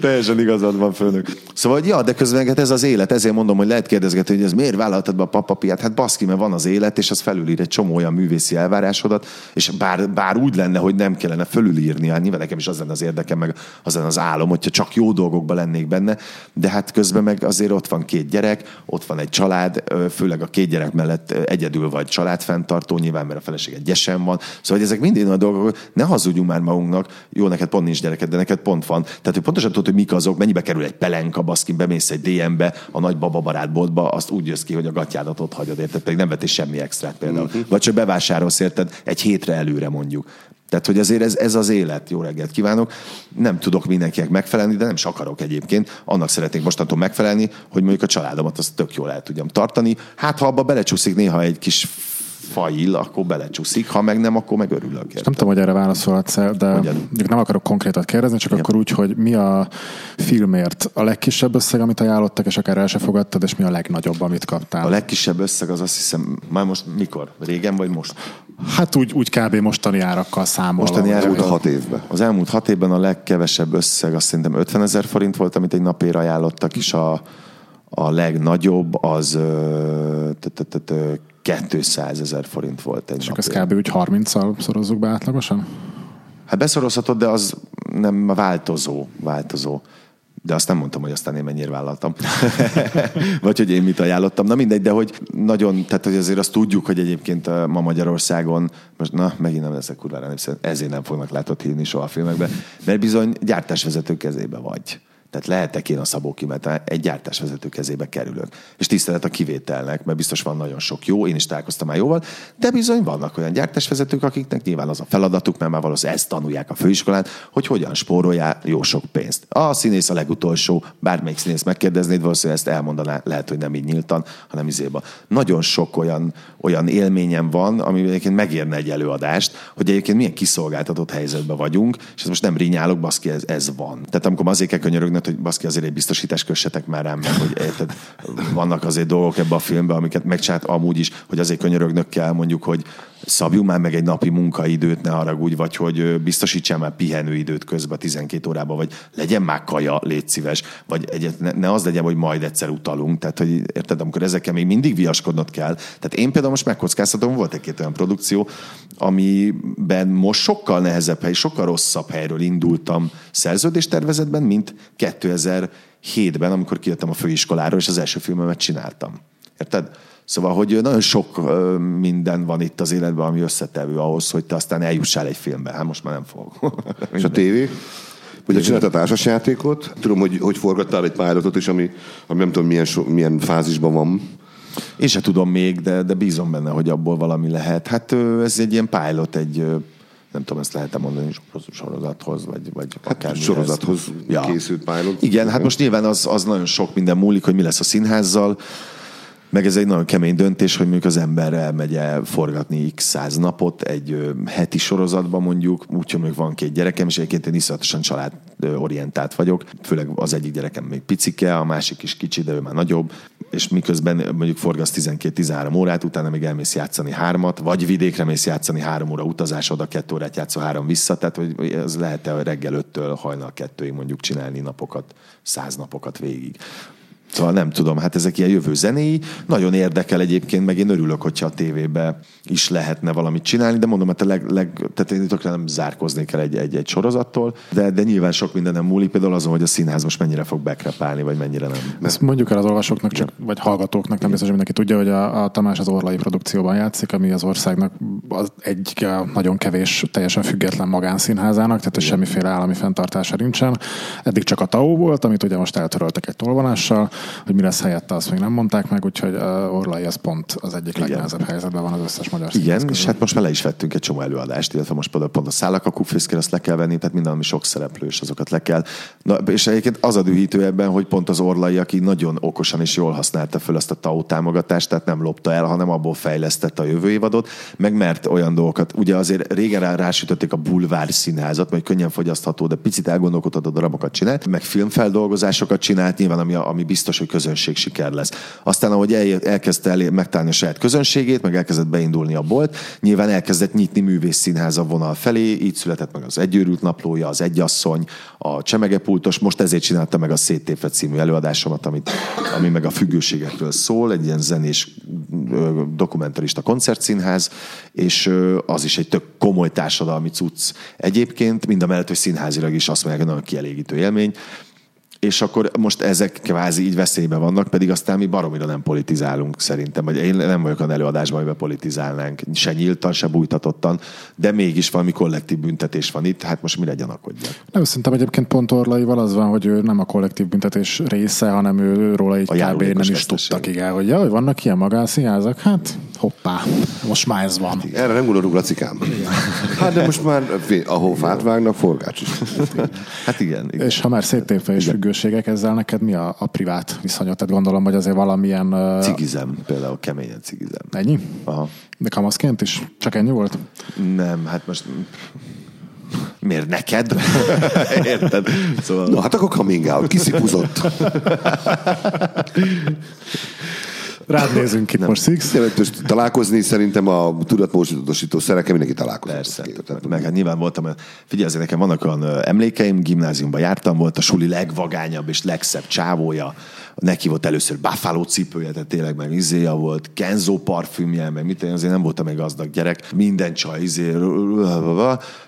teljesen igazad van, főnök. Szóval, hogy ja, de közben ez az élet, ezért mondom, hogy lehet kérdezgetni, hogy ez miért vállaltad be a papapiát? Hát baszki, mert van az élet, és az felülír egy csomó olyan művészi elvárásodat, és bár úgy lenne, hogy nem kellene fölülírni, nyilván nekem is az lenne az érdekem, meg az lenne az álom, hogyha csak jó dolgokban lennék benne, de hát közben meg azért ott van 2 gyerek, ott van egy család, főleg a 2 gyerek mellett egyedül vagy családfenntartó, nyilván, mert a feleség egy gyesen van. Szóval ezek mind olyan dolgok, ne hazudjunk már magunknak, jó, neked pont nincs gyereked, de neked pont van. Tehát, hogy pontosan tudod, hogy mik azok, mennyibe kerül egy pelenka, baszkin, bemész egy DM-be, a nagy bababarátboltba, azt úgy jössz ki, hogy a gatyádat ott hagyod, érted, pedig nem vettél semmi extrát például. Vagy csak bevásárolsz, érted, egy hétre előre mondjuk. Tehát, hogy azért ez az élet. Jó reggelt kívánok. Nem tudok mindenkinek megfelelni, de nem is akarok egyébként. Annak szeretnék mostantól megfelelni, hogy mondjuk a családomat azt tök jól el tudjam tartani. Hát, ha abba belecsúszik néha egy kis fail, akkor belecsúszik, ha meg nem, akkor meg örülök. És nem tudom, hogy erre válaszolhatsz el, de nem akarok konkrétat kérdezni, csak igen, akkor úgy, hogy mi a filmért a legkisebb összeg, amit ajánlottak, és akár el se fogadtad, és mi a legnagyobb, amit kaptál? A legkisebb összeg az, azt hiszem, már most mikor? Régen vagy most? Hát úgy kb. Mostani árakkal számolva. Mostani árakkal 6 évben. Az elmúlt 6 évben a legkevesebb összeg, azt szerintem 50 000 forint volt, amit egy napért ajánlottak, és a legnagyobb az 200 000 forint volt egy napért. És akkor ezt kb. Úgy 30-al szorozzuk be átlagosan? Hát beszorozhatod, de az nem változó. De azt nem mondtam, hogy aztán én mennyire vállaltam. Vagy hogy én mit ajánlottam. Na mindegy, de hogy nagyon, tehát hogy azért azt tudjuk, hogy egyébként ma Magyarországon, most na, megint nem leszek kurvára népszerű, ezért nem fognak látott hívni soha a filmekbe, mert bizony gyártásvezető kezébe vagy. Tehát lehetek én a Szabó Kimmel, egy gyártásvezető kezébe kerülök. És tisztelet a kivételnek, mert biztos van nagyon sok jó, én is találkoztam már jóval, de bizony vannak olyan gyártásvezetők, akiknek nyilván az a feladatuk, mert már valószínűleg ezt tanulják a főiskolán, hogy hogyan spóroljál jó sok pénzt. A színész a legutolsó, bármelyik színész megkérdeznéd, valószínűleg ezt elmondaná, lehet, hogy nem így nyíltan, hanem izéba. Nagyon sok olyan élményem van, ami egyébként megérne egy előadást, hogy egyébként milyen kiszolgáltatott helyzetben vagyunk, és most nem rinyálok, baszki, ez van. Tehát amikor azért könyörögnek, hogy baszki, azért egy biztosítást kössetek már rám, meg, hogy érted, vannak azért dolgok ebben a filmben, amiket megcsinált amúgy is, hogy azért könyörögnök kell, mondjuk, hogy szabjunk már meg egy napi munkaidőt, ne haragudj, vagy hogy biztosítsál már pihenőidőt közben 12 órában, vagy legyen már kaja, légy szíves, vagy ne az legyen, hogy majd egyszer utalunk, tehát hogy érted, amikor ezekkel még mindig viaskodnod kell. Tehát én például most megkockáztatom, volt egy-két olyan produkció, amiben most sokkal nehezebb hely, sokkal rosszabb helyről indultam szerződéstervezetben, mint 2007-ben, amikor kijöttem a főiskoláról, és az első filmemet csináltam. Érted? Szóval, hogy nagyon sok minden van itt az életben, ami összetevő ahhoz, hogy te aztán eljussál egy filmbe. Hát most már nem fogok. És a tévé? Ugye csinált a társasjátékot? Tudom, hogy forgattál egy pilotot is, ami nem tudom milyen fázisban van. Én se tudom még, de bízom benne, hogy abból valami lehet. Hát ez egy ilyen pilot, nem tudom, ezt lehet mondani sorozathoz, vagy akár sorozathoz készült pilot. Igen, hát most nyilván az nagyon sok minden múlik, hogy mi lesz a színházzal. Meg ez egy nagyon kemény döntés, hogy mondjuk az ember elmegye forgatni x-100 napot egy heti sorozatban mondjuk, úgyhogy mondjuk van két gyerekem, és egyébként én iszonyatosan családorientált vagyok. Főleg az egyik gyerekem még picike, a másik is kicsi, de ő már nagyobb. És miközben mondjuk forgatsz 12-13 órát, utána még elmész játszani 3-at, vagy vidékre mész játszani 3 óra utazás, oda 2 órát játszol 3 vissza, tehát hogy ez lehet-e reggel 5-től hajnal 2-ig mondjuk csinálni napokat, 100 napokat végig. Szóval nem tudom, hát ezek ilyen jövő zenéi. Nagyon érdekel egyébként, meg én örülök, hogyha a tévébe is lehetne valamit csinálni, de mondom, hát tehát én tökre nem zárkoznék el egy sorozattól, de nyilván sok minden nem múlik, például azon, hogy a színház most mennyire fog bekrepálni, vagy mennyire nem. Ezt mondjuk el az olvasóknak, csak, vagy hallgatóknak, nem biztos, hogy mindenki tudja, hogy a Tamás az Orlai produkcióban játszik, ami az országnak az egyik nagyon kevés, teljesen független magánszínházának, tehát hogy semmiféle állami fenntartása nincsen. Eddig csak a TAO volt, amit ugye most eltöröltek egy tolvonással. Hogy mi lesz helyette, azt még nem mondták meg, úgyhogy Orlai az pont az egyik legnehezebb helyzetben van az összes magyar színház. Igen, és hát most vele is vettünk egy csomó előadást, illetve most pont a Száll a kakukk fészkére azt le kell venni, tehát minden, ami sok szereplős, azokat le kell. Na, és egyébként az a dühítő ebben, hogy pont az Orlai, aki nagyon okosan és jól használta föl azt a TAO támogatást, tehát nem lopta el, hanem abból fejlesztette a jövő évadot, meg mert olyan dolgokat. Ugye azért régen rásütötték a bulvár színházat, mert könnyen fogyasztható, de picit elgondolkodható darabokat csinált, meg filmfeldolgozásokat csinált, nyilván ami biztos, hogy közönség siker lesz. Aztán, ahogy elkezdte megtalálni a saját közönségét, meg elkezdett beindulni a bolt, nyilván elkezdett nyitni művészszínház a vonal felé, így született meg az Egyőrült naplója, az Egyasszony, a Csemegepultos, most ezért csinálta meg a Széttépve című előadásomat, ami meg a függőségekről szól, egy ilyen zenés dokumentarista koncertszínház, és az is egy tök komoly társadalmi cucc egyébként, mind a mellett, hogy színházilag is azt mondják, hogy nagyon kielégítő élmény. És akkor most ezek kvázi így veszélyben vannak, pedig aztán mi baromira nem politizálunk szerintem, vagy én nem vagyok olyan előadásban, amiben politizálnánk, se nyíltan, se bújtatottan, de mégis valami kollektív büntetés van itt, hát most mire gyanakodjak? Nem, szerintem egyébként pont Orlaival az van, hogy ő nem a kollektív büntetés része, hanem ő róla így kb. Nem is tudtak, igen, hogy jaj, vannak ilyen magánszínházak, hát hoppá, most már ez van. Hát, erre nem gondolunk, Lacikám. Hát de most már a hófát vágnak, forgács is. Hát igen. És ha már széttépve is függő ezzel neked mi a privát viszonyod? Tehát gondolom, hogy azért valamilyen... Cigizem, például keményen cigizem. Ennyi? Aha. De kamaszként is? Csak ennyi volt? Nem, hát most... Miért neked? Érted? Szóval... Na, hát akkor coming out, kiszipuzott. Rád nézünk itt nem. Most Six. Találkozni szerintem a tudatmódosító szerekkel mindenki találkozik. Persze. Meg hát nyilván voltam, figyelj, azért nekem vannak olyan emlékeim, gimnáziumban jártam, volt a suli legvagányabb és legszebb csávója. Neki volt először Buffalo cipője, tehát tényleg meg izéja volt, Kenzo parfümje, meg mit, én azért nem voltam még gazdag gyerek, minden csaj izé,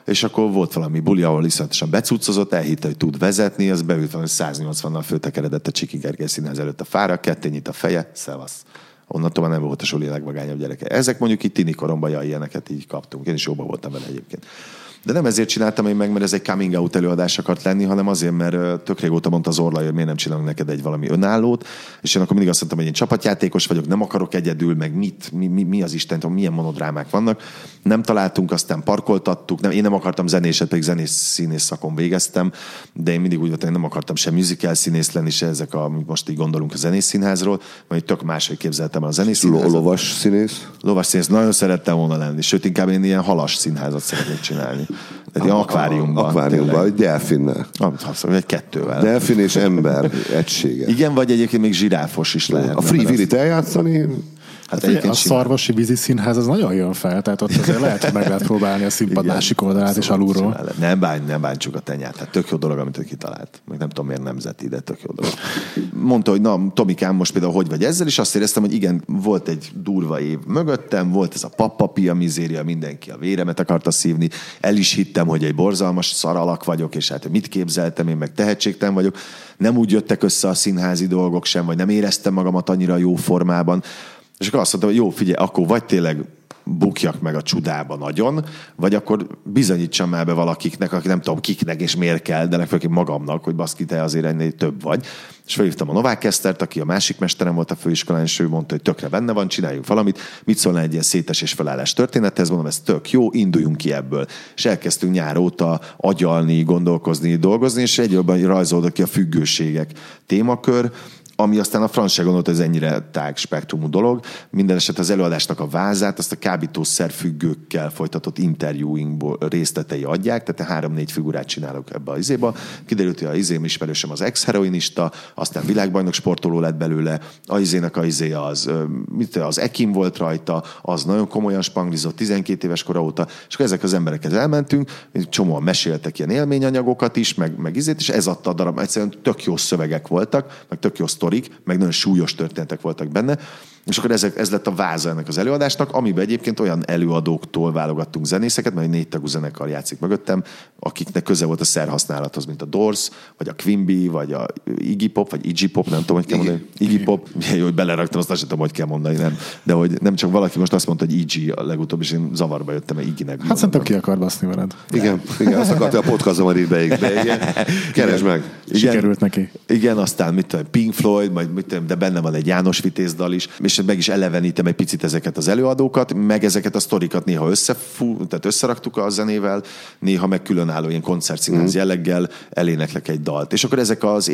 és akkor volt valami buli, ahol iszonyatosan becuccozott, elhitte, hogy tud vezetni, az beült valami 180-nal főtekeredett a Csiki Gergely Színház előtt a fára, ketténnyit a feje, szevasz. Onnantól már nem volt a suli legvagányabb gyereke. Ezek mondjuk itt tini koromban, ja, ilyeneket így kaptunk, én is jóban voltam vele egyébként. De nem ezért csináltam én meg, mert ez egy coming out előadás akart lenni, hanem azért, mert tök régóta mondta az Orlai, hogy miért nem csinálunk neked egy valami önállót, és én akkor mindig azt mondtam, hogy én csapatjátékos vagyok, nem akarok egyedül, meg mi az Isten, milyen monodrámák vannak. Nem találtunk, aztán parkoltattuk, én nem akartam zenéset, pedig zenész színész szakon végeztem, de én mindig úgy voltam, hogy nem akartam sem musical színész lenni, se ezek, amit most így gondolunk a zenészszínházról, majd tök máshogy képzeltem el a zenészszínházat. Lovas színész? Lovas színész, nagyon szerettem volna lenni, sőt, inkább én ilyen halas színházat szeretnék csinálni. Tehát ilyen akváriumban, egy delfinnel. Egy kettővel. Delfin és ember egysége. Igen, vagy egyébként még zsiráfos is lehet. A Free Willy-t eljátszani... Hát a szarvasi víziszínház az nagyon jön fel, tehát ott azért lehet, hogy meg lehet próbálni a színpad másik oldalát és alulról. Nem bántsuk a tenyát, hát tök jó dolog, amit ő kitalált. Meg nem tudom, miért nemzeti, de tök jó dolog. Mondta, hogy na, Tomikám, most például hogy vagy ezzel, és azt éreztem, hogy igen, volt egy durva év mögöttem, volt ez a pappapia mizéria, mindenki a véremet akarta szívni, el is hittem, hogy egy borzalmas szaralak vagyok, és hát mit képzeltem, én meg tehetségtelen vagyok. Nem úgy jöttek össze a színházi dolgok sem, vagy nem éreztem magamat annyira jó formában. És akkor azt mondtam, hogy jó, figyelj, akkor vagy tényleg bukjak meg a csudába nagyon, vagy akkor bizonyítsam el be valakiknek, akik nem tudom kiknek és miért kell, de legfeljebb magamnak, hogy baszki, te azért ennél több vagy. És felhívtam a Novák Esztert, aki a másik mesterem volt a főiskolán, és ő mondta, hogy tökre benne van, csináljunk valamit, mit szólna egy ilyen szétes és felállás történethez, mondom, ez tök jó, induljunk ki ebből. És elkezdtünk nyár óta agyalni, gondolkozni, dolgozni, és egyébként rajzolódott ki a függőségek témakör, ami aztán a francia gondolta, ez ennyire tág spektrumú dolog. Minden eset az előadásnak a vázát, azt a kábítószer függőkkel folytatott interjúinkból részletei adják, tehát 3-4 figurát csinálok ebbe az izéba. Kiderült, hogy az izém ismerősöm az ex-heroinista, aztán világbajnok sportoló lett belőle, az izének a izé az ekim volt rajta, az nagyon komolyan spanglizott 12 éves kora óta, és akkor ezek az emberekhez elmentünk, csomóan meséltek ilyen élményanyagokat is, meg izét, és ez adta a darab. Egyszerűen tök jó szövegek voltak, meg tök jó meg nagyon súlyos történetek voltak benne, és akkor ez lett a váza ennek az előadásnak, amiben egyébként olyan előadóktól válogattunk zenészeket, mert 4 tagú zenekar játszik mögöttem, akiknek köze volt a szerhasználathoz, mint a Doors, vagy a Quimby, vagy a Iggy Pop, nem tudom, hogy kell mondani. Iggy Pop, jó, hogy beleraktam, azt sem tudom, hogy kell mondani, nem. De hogy nem csak valaki most azt mondta, hogy Iggy a legutóbb, és én zavarba jöttem, mert Iggynek. Hát szerintem ki akar baszni veled. Igen, azt akarta a podcastom írbeig, de igen. Keresd meg. Igen, sikerült neki. Igen, aztán mit tudom, Pink Floyd, majd mit tudom, de benne van egy János Vitéz dal is. És meg is elevenítem egy picit ezeket az előadókat, meg ezeket a sztorikat néha tehát összeraktuk a zenével, néha meg különálló ilyen koncertszínház jelleggel eléneklek egy dalt. És akkor ezek az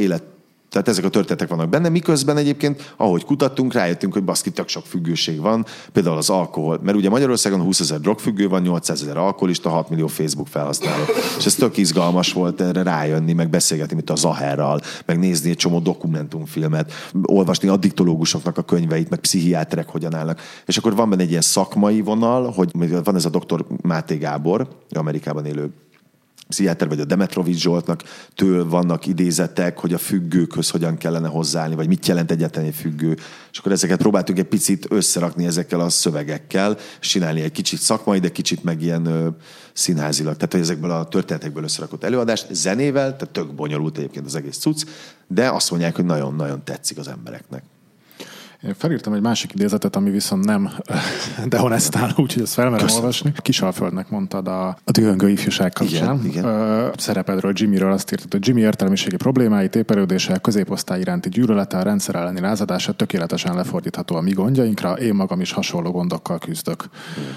tehát ezek a történetek vannak benne, miközben egyébként, ahogy kutattunk, rájöttünk, hogy baszki, tök sok függőség van, például az alkohol. Mert ugye Magyarországon 20 000 drogfüggő van, 800 000 alkoholista, 6 millió Facebook felhasználó. És ez tök izgalmas volt erre rájönni, meg beszélgetni, mint a Zaherral, meg nézni egy csomó dokumentumfilmet, olvasni addiktológusoknak a könyveit, meg pszichiáterek hogyan állnak. És akkor van benne egy ilyen szakmai vonal, hogy van ez a dr. Máté Gábor, Amerikában élő pszichiáter, vagy a Demetrovics Zsoltnak től vannak idézetek, hogy a függőkhöz hogyan kellene hozzáállni, vagy mit jelent egyetlen egy függő. És akkor ezeket próbáltuk egy picit összerakni ezekkel a szövegekkel, és csinálni egy kicsit szakmai, de kicsit meg ilyen színházilag. Tehát, hogy ezekből a történetekből összerakott előadást zenével, tehát tök bonyolult egyébként az egész cucc, de azt mondják, hogy nagyon-nagyon tetszik az embereknek. Én felírtam egy másik idézetet, ami viszont nem dehonestál, úgyhogy ezt felmerem olvasni. Kisalföldnek mondtad a dühöngő ifjúság kapcsán. Igen. Szerepedről, Jimmyről azt írtad, hogy Jimmy értelmiségi problémái, téperődése, középosztály iránti gyűlölete, a rendszer elleni lázadása tökéletesen lefordítható a mi gondjainkra, én magam is hasonló gondokkal küzdök. Igen.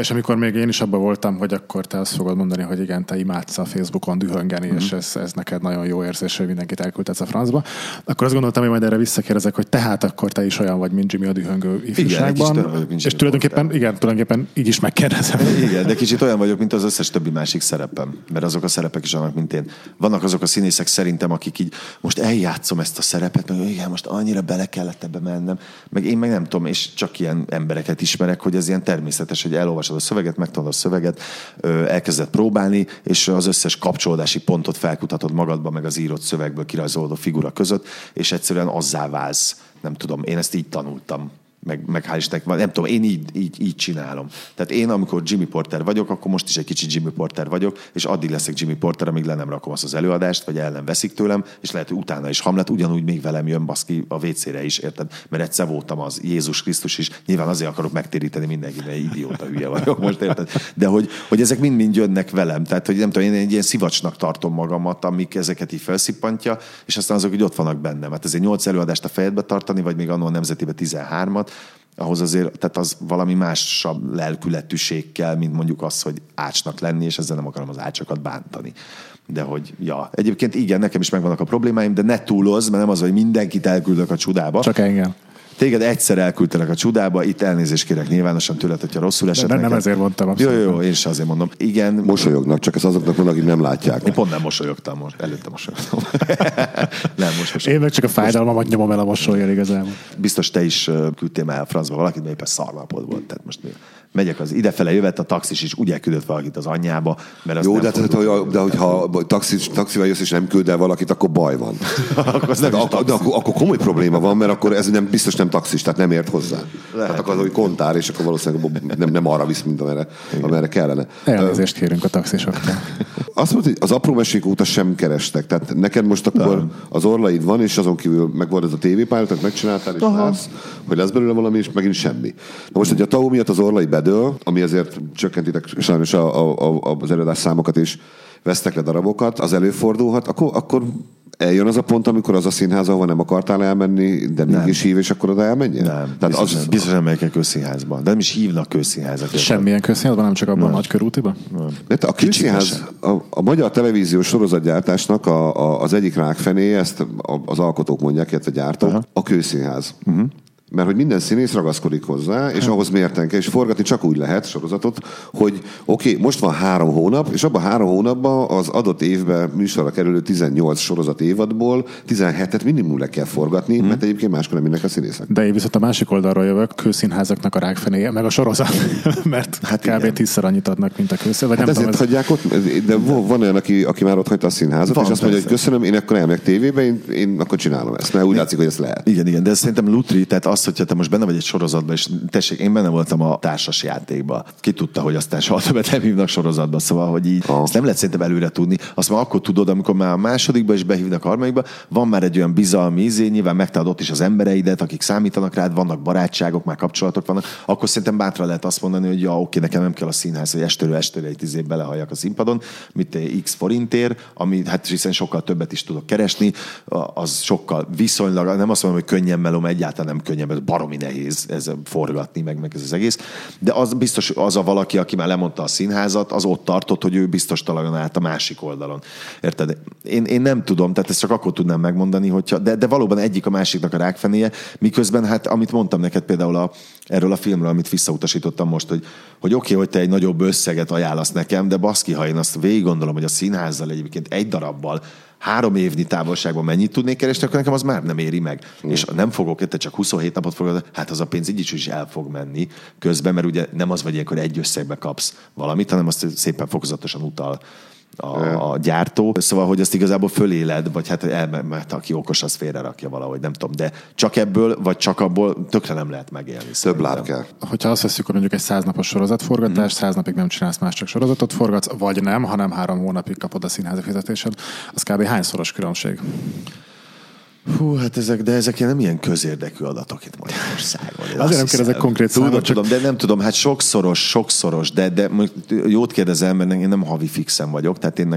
És amikor még én is abban voltam, hogy akkor te azt fogod mondani, hogy igen, te imádsz a Facebookon dühöngeni, és ez neked nagyon jó érzés, hogy mindenkit elküldtetsz a francba, akkor azt gondoltam, hogy majd erre visszakérdezek, hogy tehát akkor te is olyan vagy, mint Jimmy a dühöngő ifjúságban. És tulajdonképpen így is megkérdezem. Igen, de kicsit olyan vagyok, mint az összes többi másik szerepem, mert azok a szerepek is annak, mint én. Vannak azok a színészek szerintem, akik így most eljátszom ezt a szerepet, meg igen, most annyira bele kellett ebbe mennem, meg én meg nem tudom, és csak ilyen embereket ismerek, hogy ez ilyen természetes, hogy elolvasod a szöveget, megtanulod a szöveget, elkezded próbálni, és az összes kapcsolódási pontot felkutatod magadban, meg az írott szövegből kirajzolódó figura között, és egyszerűen azzá válsz. Nem tudom, én ezt így tanultam. Meg hál' Istennek, nem tudom, én így csinálom. Tehát én, amikor Jimmy Porter vagyok, akkor most is egy kicsit Jimmy Porter vagyok, és addig leszek Jimmy Porter, amíg le nem rakom azt az előadást, vagy el nem veszik tőlem, és lehet, hogy utána is Hamlet ugyanúgy még velem jön baszki a WC-re is, érted? Mert egyszer voltam az Jézus Krisztus is, nyilván azért akarok megtéríteni mindenkit, mert idióta hülye vagyok most, érted? De hogy ezek mind-mind jönnek velem, tehát hogy nem tudom, én egy ilyen szivacsnak tartom magamat, amik ezeket így felszippantja, és aztán azok így ott vannak bennem. Hát ezért 8 előadást a fejedbe tartani, vagy még annó a Nemzetibe 13-at, ahhoz azért, tehát az valami másabb lelkületűségkel, mint mondjuk az, hogy ácsnak lenni, és ezzel nem akarom az ácsokat bántani. De hogy, ja, egyébként igen, nekem is megvannak a problémáim, de ne túlozz, mert nem az, hogy mindenkit elküldök a csudába. Csak engem. Téged egyszer elküldtenek a csudába, itt elnézést kérek nyilvánosan tőled, hogyha rosszul esett. Nem ezért mondtam. Abszolút. Jó, én sem azért mondom. Igen. Mosolyognak, csak ez azoknak van, akik nem látják. Én pont nem mosolyogtam most, előtte mosolyogtam. Nem mosolyogtam. Én meg csak a fájdalmamat nyomom el a mosollyal igazából. Biztos te is küldtél el francba valakit, mert éppen szarnapod volt. Tehát most megyek az idefele jövet, a taxis is úgy elküldött valakit az anyjába. Mert az jó, nem de hogyha taxival jössz és nem küld el valakit, akkor baj van. Akkor komoly probléma van, mert akkor ez nem biztos nem taxis, tehát nem ért hozzá. Tehát akkor az, hogy kontár, és akkor valószínűleg nem arra visz, mint amerre kellene. Elnézést kérünk a taxisoknak. Azt mondta, hogy az apró mesék óta sem kerestek. Tehát neked most akkor nem. Az Orlaid van, és azon kívül megvan ez a tévépályát, megcsináltál, és látsz, hogy lesz belőle valami, és megint semmi. Na most, hogy a TAO miatt az Orlai bedől, ami ezért csökkentitek sajnos az előadás számokat, és vesztek le darabokat, az előfordulhat, akkor eljön az a pont, amikor az a színház, ahol nem akartál elmenni, de mégis hív, és akkor oda elmenjen? Nem. Tehát biztos nem megyek el közszínházba. De nem is hívnak közszínházat. Semmilyen közszínházban, nem csak abban a nagykörútiban? A közszínház, a magyar televíziós sorozatgyártásnak az egyik rákfenéje, ezt az alkotók mondják, illetve gyártók, a közszínház. Uh-huh. Mert hogy minden színész ragaszkodik hozzá, és ahhoz mérten kell, és forgatni csak úgy lehet sorozatot, hogy oké, most van 3 hónap, és abban 3 hónapban az adott évben műsorra kerülő 18 sorozat évadból 17-et minimum le kell forgatni, mert egyébként máskor nem mindenki a színészek. De én viszont a másik oldalról jövök, kőszínházaknak a rákfenéje, meg a sorozat, mert kb. 10-szer annyit adnak, mint a kőszínház. Hát ezért hagyják ott, de van olyan, aki már ott hagyta a színházat, van, és azt mondja, hogy köszönöm, én akkor elmegyek tévébe, én akkor csinálom ezt, mert úgy látszik, hogy ez lehet. Igen, de szerintem Lutri, tehát hogyha te most benne vagy egy sorozatban, és tessék, én benne voltam a társas játékban. Ki tudta, hogy aztán soha többet nem hívnak sorozatba, szóval, hogy így ezt nem lehet szerintem előre tudni. Azt már akkor tudod, amikor már a másodikba is behívnak a harmadikba, van már egy olyan bizalmi ízé, nyilván megtalálod ott is az embereidet, akik számítanak rád, vannak barátságok, már kapcsolatok vannak, akkor szerintem bátran lehet azt mondani, hogy ja, oké, nekem nem kell a színház, hogy estől egy 10 év belehalljak a színpadon, mint X forintért, ami hát hiszen sokkal többet is tudok keresni, az sokkal viszonylag, nem azt mondom, hogy könnyen melom, egyáltalán nem könnyen, ez baromi nehéz ez forgatni, meg ez az egész. De az biztos az a valaki, aki már lemondta a színházat, az ott tartott, hogy ő biztos talajon állt a másik oldalon. Érted? Én nem tudom, tehát ezt csak akkor tudnám megmondani, hogyha, de valóban egyik a másiknak a rákfenéje, miközben hát, amit mondtam neked például erről a filmről, amit visszautasítottam most, hogy oké, hogy te egy nagyobb összeget ajánlasz nekem, de baszki, ha én azt végig gondolom, hogy a színházzal egyébként egy darabbal 3 évnyi távolságban mennyit tudnék keresni, akkor nekem az már nem éri meg. Mm. És nem fogok, te csak 27 napot fogod, hát az a pénz így is el fog menni közben, mert ugye nem az vagy ilyenkor egy összegbe kapsz valamit, hanem azt szépen fokozatosan utal a gyártó. Szóval, hogy azt igazából föléled, vagy hát mert aki okos, az félrerakja valahogy, nem tudom. De csak ebből, vagy csak abból tökre nem lehet megélni. Több láb kell. Hogyha azt veszük, hogy mondjuk egy 100 napos sorozatforgatás, 100 napig nem csinálsz más, csak sorozatot forgatsz, vagy nem, hanem 3 hónapig kapod a színházi fizetésed, az kb. Hányszoros különbség? Hú, hát ezek nem ilyen közérdekű adatok itt Magyarországon. Azért nem kérdezek konkrét számot. Tudom, de nem tudom, hát sokszoros, de jót kérdezem, mert én nem havi fixen vagyok, tehát én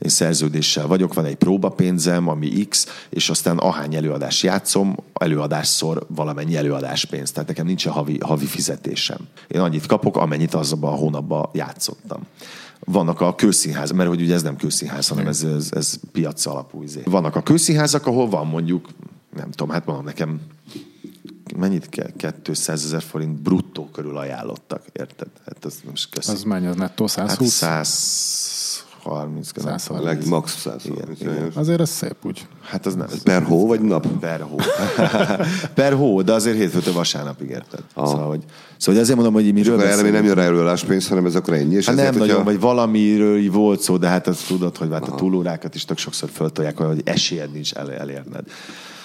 szerződéssel vagyok, van egy próbapénzem, ami X, és aztán ahány előadást játszom, előadásszor valamennyi előadáspénz. Tehát nekem nincs a havi fizetésem. Én annyit kapok, amennyit azban a hónapban játszottam. Vannak a kőszínház, mert hogy ugye ez nem kőszínház, hanem ez piac alapú izé. Vannak a kőszínházak, ahol van mondjuk, nem tudom, hát mondom nekem, mennyit kell? 200 000 forint bruttó körül ajánlottak, érted? Hát ez most köszönöm. Az mennyi, az nettó? 120? Hát 130. A legmax 130. Igen. Azért ez szép úgy. Hát az nem. Per hó vagy nap? Per hó. Per hó, de azért hétfőtől vasárnapig, érted. Szóval azért mondom, hogy miről beszélünk. És nem jön rá előadáspénz, hanem ez akkor ennyi. És hát nem nagyon, vagy valamiről volt szó, de hát azt tudod, hogy a túlórákat is tök sokszor föltolják, hogy esélyed nincs elérned.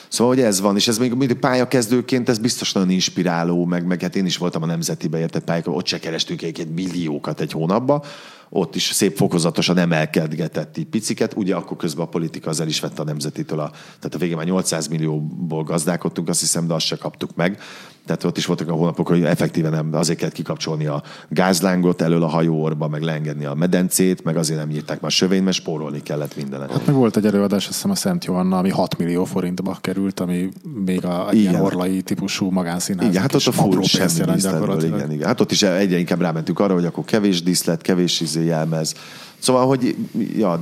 Szóval, hogy ez van, és ez még pályakezdőként ez biztos nagyon inspiráló, meg hát én is voltam a Nemzetibe, érted, pályákon, ott se kerestünk egy milliókat egy hónapba, ott is szép fokozatosan emelkedgetett piciket, ugye akkor közben a politika az el is vette a Nemzetitől, tehát a végén már 800 millióból gazdálkodtunk, azt hiszem, de azt se kaptuk meg. Tehát ott is voltak a hónapok, hogy effektíven nem, azért kellett kikapcsolni a gázlángot elől a hajóorba, meg leengedni a medencét, meg azért nem nyírták már sövényt, mert spórolni kellett mindenet. Hát meg volt egy előadás, azt hiszem a Szent Johanna, ami 6 millió forintba került, ami még a ilyen orlai típusú magánszínház. Igen, hát ott a full semmi díszletből, igen. Hát ott is egyre inkább rámentünk arra, hogy akkor kevés díszlet, kevés jelmez. Szóval, hogy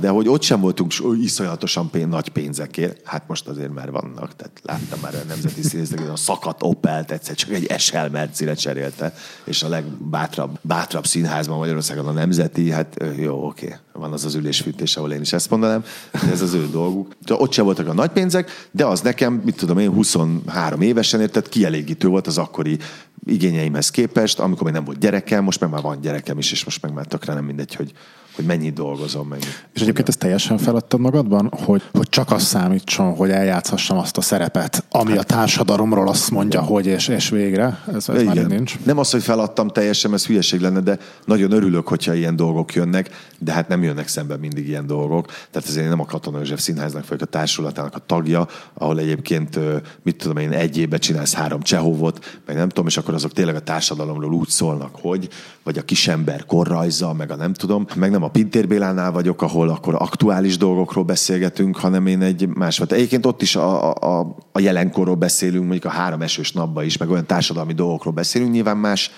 de hogy ott sem voltunk iszonyatosan nagy pénzekért, hát most azért már vannak, tehát láttam már a Nemzeti Színházban a szakadt Opelt egyszer csak egy SL Mercire cserélte, és a legbátrabb színházban Magyarországon a Nemzeti, hát jó, oké. Van az ülésfűtés, ahol én is ezt mondanám, ez az ő dolguk. Ott sem voltak a nagy pénzek, de az nekem, mit tudom én, 23 évesen értett, kielégítő volt az akkori igényeimhez képest, amikor még nem volt gyerekem, most meg már van gyerekem is, és most meg már tökre nem mindegy, hogy hogy mennyit dolgozom meg. És egyébként ezt teljesen feladtad magadban, hogy csak azt számítson, hogy eljátszhassam azt a szerepet, ami a társadalomról azt mondja, hogy és végre. Ez már így nincs. Nem az, hogy feladtam teljesen, ez hülyeség lenne, de nagyon örülök, hogyha ilyen dolgok jönnek, de hát nem jönnek szembe mindig ilyen dolgok. Tehát ezért én nem a Katona József Színháznak vagyok a társulatának a tagja, ahol egyébként, mit tudom én, egy évben csinálsz 3 Csehovot, meg nem tudom, és akkor azok tényleg a társadalomról úgy szólnak, hogy, vagy a kisember korrajza, meg a nem tudom, meg nem a Pintér Bélánál vagyok, ahol akkor aktuális dolgokról beszélgetünk, hanem én egy másfajta. Egyébként ott is a jelenkorról beszélünk, mondjuk a 3 esős napban is, meg olyan társadalmi dolgokról beszélünk, nyilván más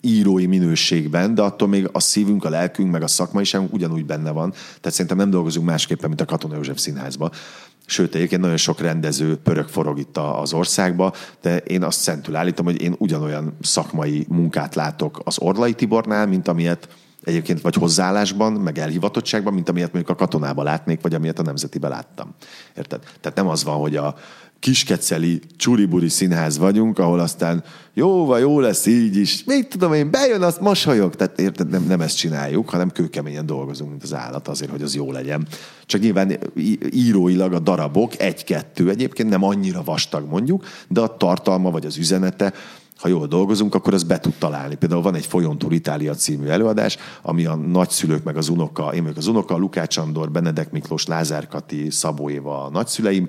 írói minőségben, de attól még a szívünk, a lelkünk, meg a szakmaiságunk ugyanúgy benne van. Tehát szerintem nem dolgozunk másképpen, mint a Katona József Színházban. Sőt, egyébként nagyon sok rendező pörög forog itt az országba, de én azt szentül állítom, hogy én ugyanolyan szakmai munkát látok az Orlai Tibornál, mint amilyet egyébként vagy hozzáállásban, meg elhivatottságban, mint amilyet mondjuk a Katonában látnék, vagy amilyet a Nemzetiben láttam. Érted? Tehát nem az van, hogy a kiskeceli, csuriburi színház vagyunk, ahol aztán jó lesz így is, mit tudom én, bejön, azt mosolyog. Tehát érted, nem ezt csináljuk, hanem kőkeményen dolgozunk, mint az állat azért, hogy az jó legyen. Csak nyilván íróilag a darabok 1-2 egyébként nem annyira vastag mondjuk, de a tartalma vagy az üzenete, ha jól dolgozunk, akkor az be tud találni. Például van egy Folyón túl Itália című előadás, ami a nagyszülők meg az unoka, én vagyok az unoka, Lukács Andor, Benedek Miklós, Lázár Kati, Szabó Éva a nagyszüleim,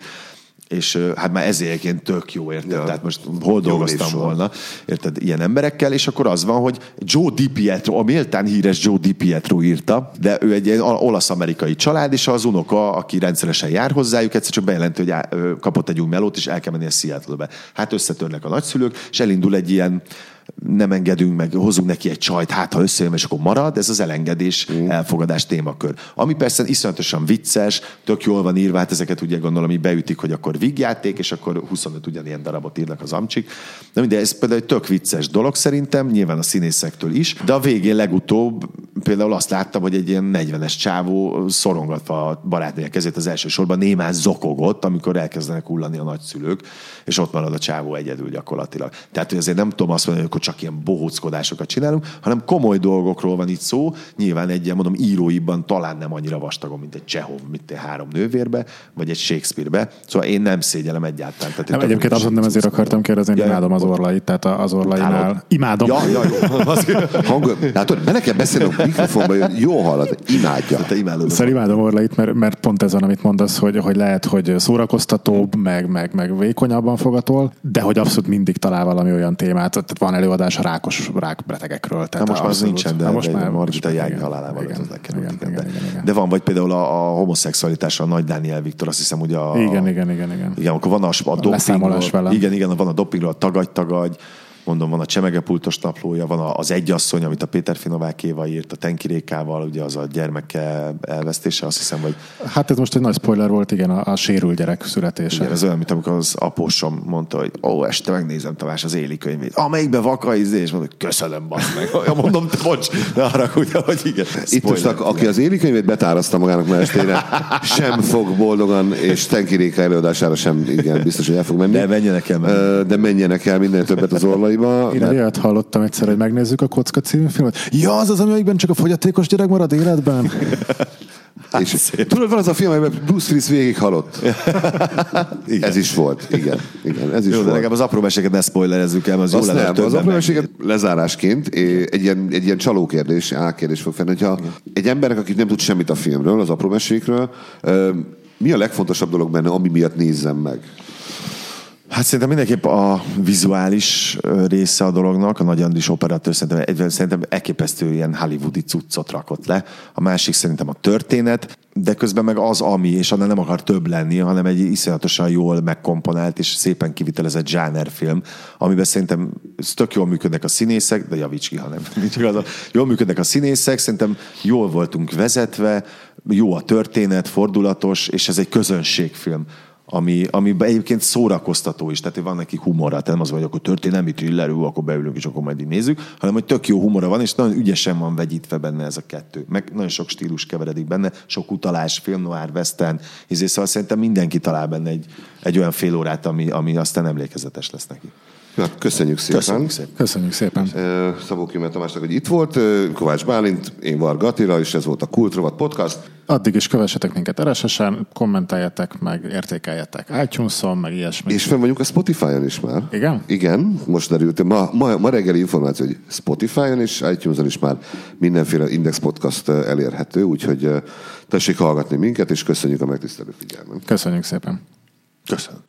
és hát már ezért tök jó, érted? Ja. Tehát most hol dolgoztam volna, érted, ilyen emberekkel, és akkor az van, hogy Joe Di Pietro, a méltán híres Joe Di Pietro írta, de ő egy olasz-amerikai család, és az unoka, aki rendszeresen jár hozzájuk, egyszer csak bejelenti, hogy kapott egy új melót, és el kell menni a Seattle-be. Hát összetörnek a nagyszülők, és elindul egy ilyen nem engedünk meg, hozunk neki egy csajt, hát ha összejön, és akkor marad, ez az elengedés, elfogadás témakör. Ami persze iszonyatosan vicces, tök jól van írva, hát ezeket ugye gondolom, hogy beütik, hogy akkor vígjáték, és akkor 25 ugyanilyen darabot írnak az amcsik. De mindegy, ez például egy tök vicces dolog szerintem, nyilván a színészektől is, de a végén legutóbb például azt láttam, hogy egy ilyen 40-es csávó szorongatva a barátnője kezét az első sorban némán zokogott, amikor elkezdenek hullani a nagyszülők, és ott marad a csávó egyedül gyakorlatilag. Tehát, hogy azért nem tudom azt mondani, hogy csak ilyen bohóckodásokat csinálunk, hanem komoly dolgokról van itt szó. Nyilván egy ilyen, mondom, íróiban talán nem annyira vastagon, mint egy Csehov, mint egy 3 nővérbe, vagy egy Shakespeare-be. Szóval én nem szégyellem egyáltalán. Tehát nem, egyébként azt nem ezért akartam kérdezni, én imádom az Orlait, tehát az Orlainál. Imádom. Látod, mert nekem beszélünk mikrofonban, hogy jó hallod, imádja. Szóval imádom Orlait, mert pont ez van, amit mondasz, hogy lehet, hogy szórakoztatóbb, meg vékonyabban fogatol, de hogy abszolút mindig talál valami olyan témát. Tehát van előadás a rákbetegekről. Tehát most már az nincsen, de most már a Jági halálával de van, vagy például a homoszexualitásra a Nagy Dániel Viktor, azt hiszem, ugye a... Igen, akkor van a dopingról. Igen, van a dopingról, a tagadj, mondom, van a Csemegepultos naplója, van az Egyasszony, amit a Péter Finovák Éva írt, a Tenkirékával, ugye az a gyermeke elvesztése, azt hiszem, hogy... Hát ez most egy nagy spoiler volt, igen, a sérült gyerek születése. Igen, ez olyan, mint amikor az apósom mondta, hogy este megnézem Tamás az Éli könyvét, amelyikben vakaizé, és mondom, köszönöm, bassz meg. Ja, mondom, bocs, ne haragudj, hogy igen. Itt most, aki az Éli könyvét betárazta magának már estére, sem fog boldogan, és Tenkiréka előadására sem, igen, biztos, hogy el fog menni. De menjenek el minden többet az Orlai. Én olyat hallottam egyszer, hogy megnézzük a Kocka című filmet. Ja, az, amikben csak a fogyatékos gyerek marad életben. És tudod, van az a film, amiben Bruce Willis végig halott. Ez is volt. Igen, ez is jó, volt. De legalább az apró meséket ne spoilerezzük el, az jó lenne. Az apró meséket lezárásként egy ilyen csalókérdés, álkérdés fog fenni, hogyha egy embernek, aki nem tud semmit a filmről, az apró mesékről, mi a legfontosabb dolog benne, ami miatt nézzem meg? Hát szerintem mindenképp a vizuális része a dolognak, a Nagy Andris operatőr szerintem elképesztő ilyen hollywoodi cuccot rakott le. A másik szerintem a történet, de közben meg az, ami, és annál nem akar több lenni, hanem egy iszonyatosan jól megkomponált és szépen kivitelezett zsánerfilm, amiben szerintem tök jól működnek a színészek, de javíts ki, ha nem. Jól működnek a színészek, szerintem jól voltunk vezetve, jó a történet, fordulatos, és ez egy közönségfilm. Ami egyébként szórakoztató is, tehát van neki humora, tehát nem az, hogy akkor történelmi thriller, akkor beülünk és akkor majd így nézzük, hanem hogy tök jó humora van, és nagyon ügyesen van vegyítve benne ez a kettő. Meg nagyon sok stílus keveredik benne, sok utalás, film noir, western, szóval szerintem mindenki talál benne egy olyan fél órát, ami aztán emlékezetes lesz neki. Na, köszönjük szépen. Köszönjük szépen. Szabó Kimmel Tamásnak, hogy itt volt, Kovács Bálint, én Varga Attila, és ez volt a Kult Rovat Podcast. Addig is kövessetek minket RSS-en, kommentáljatok, meg értékeljetek iTunes-on, meg ilyesmi. És fenn vagyunk a Spotify-on is már. Igen? Igen, most derült. Ma reggeli információ, hogy Spotify-on és iTunes-on is már mindenféle Index Podcast elérhető, úgyhogy tessék hallgatni minket, és köszönjük a megtisztelő figyelmet. Köszönjük szépen. Köszönöm.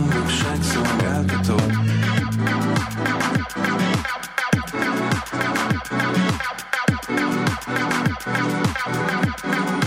Orvosságszolgáltató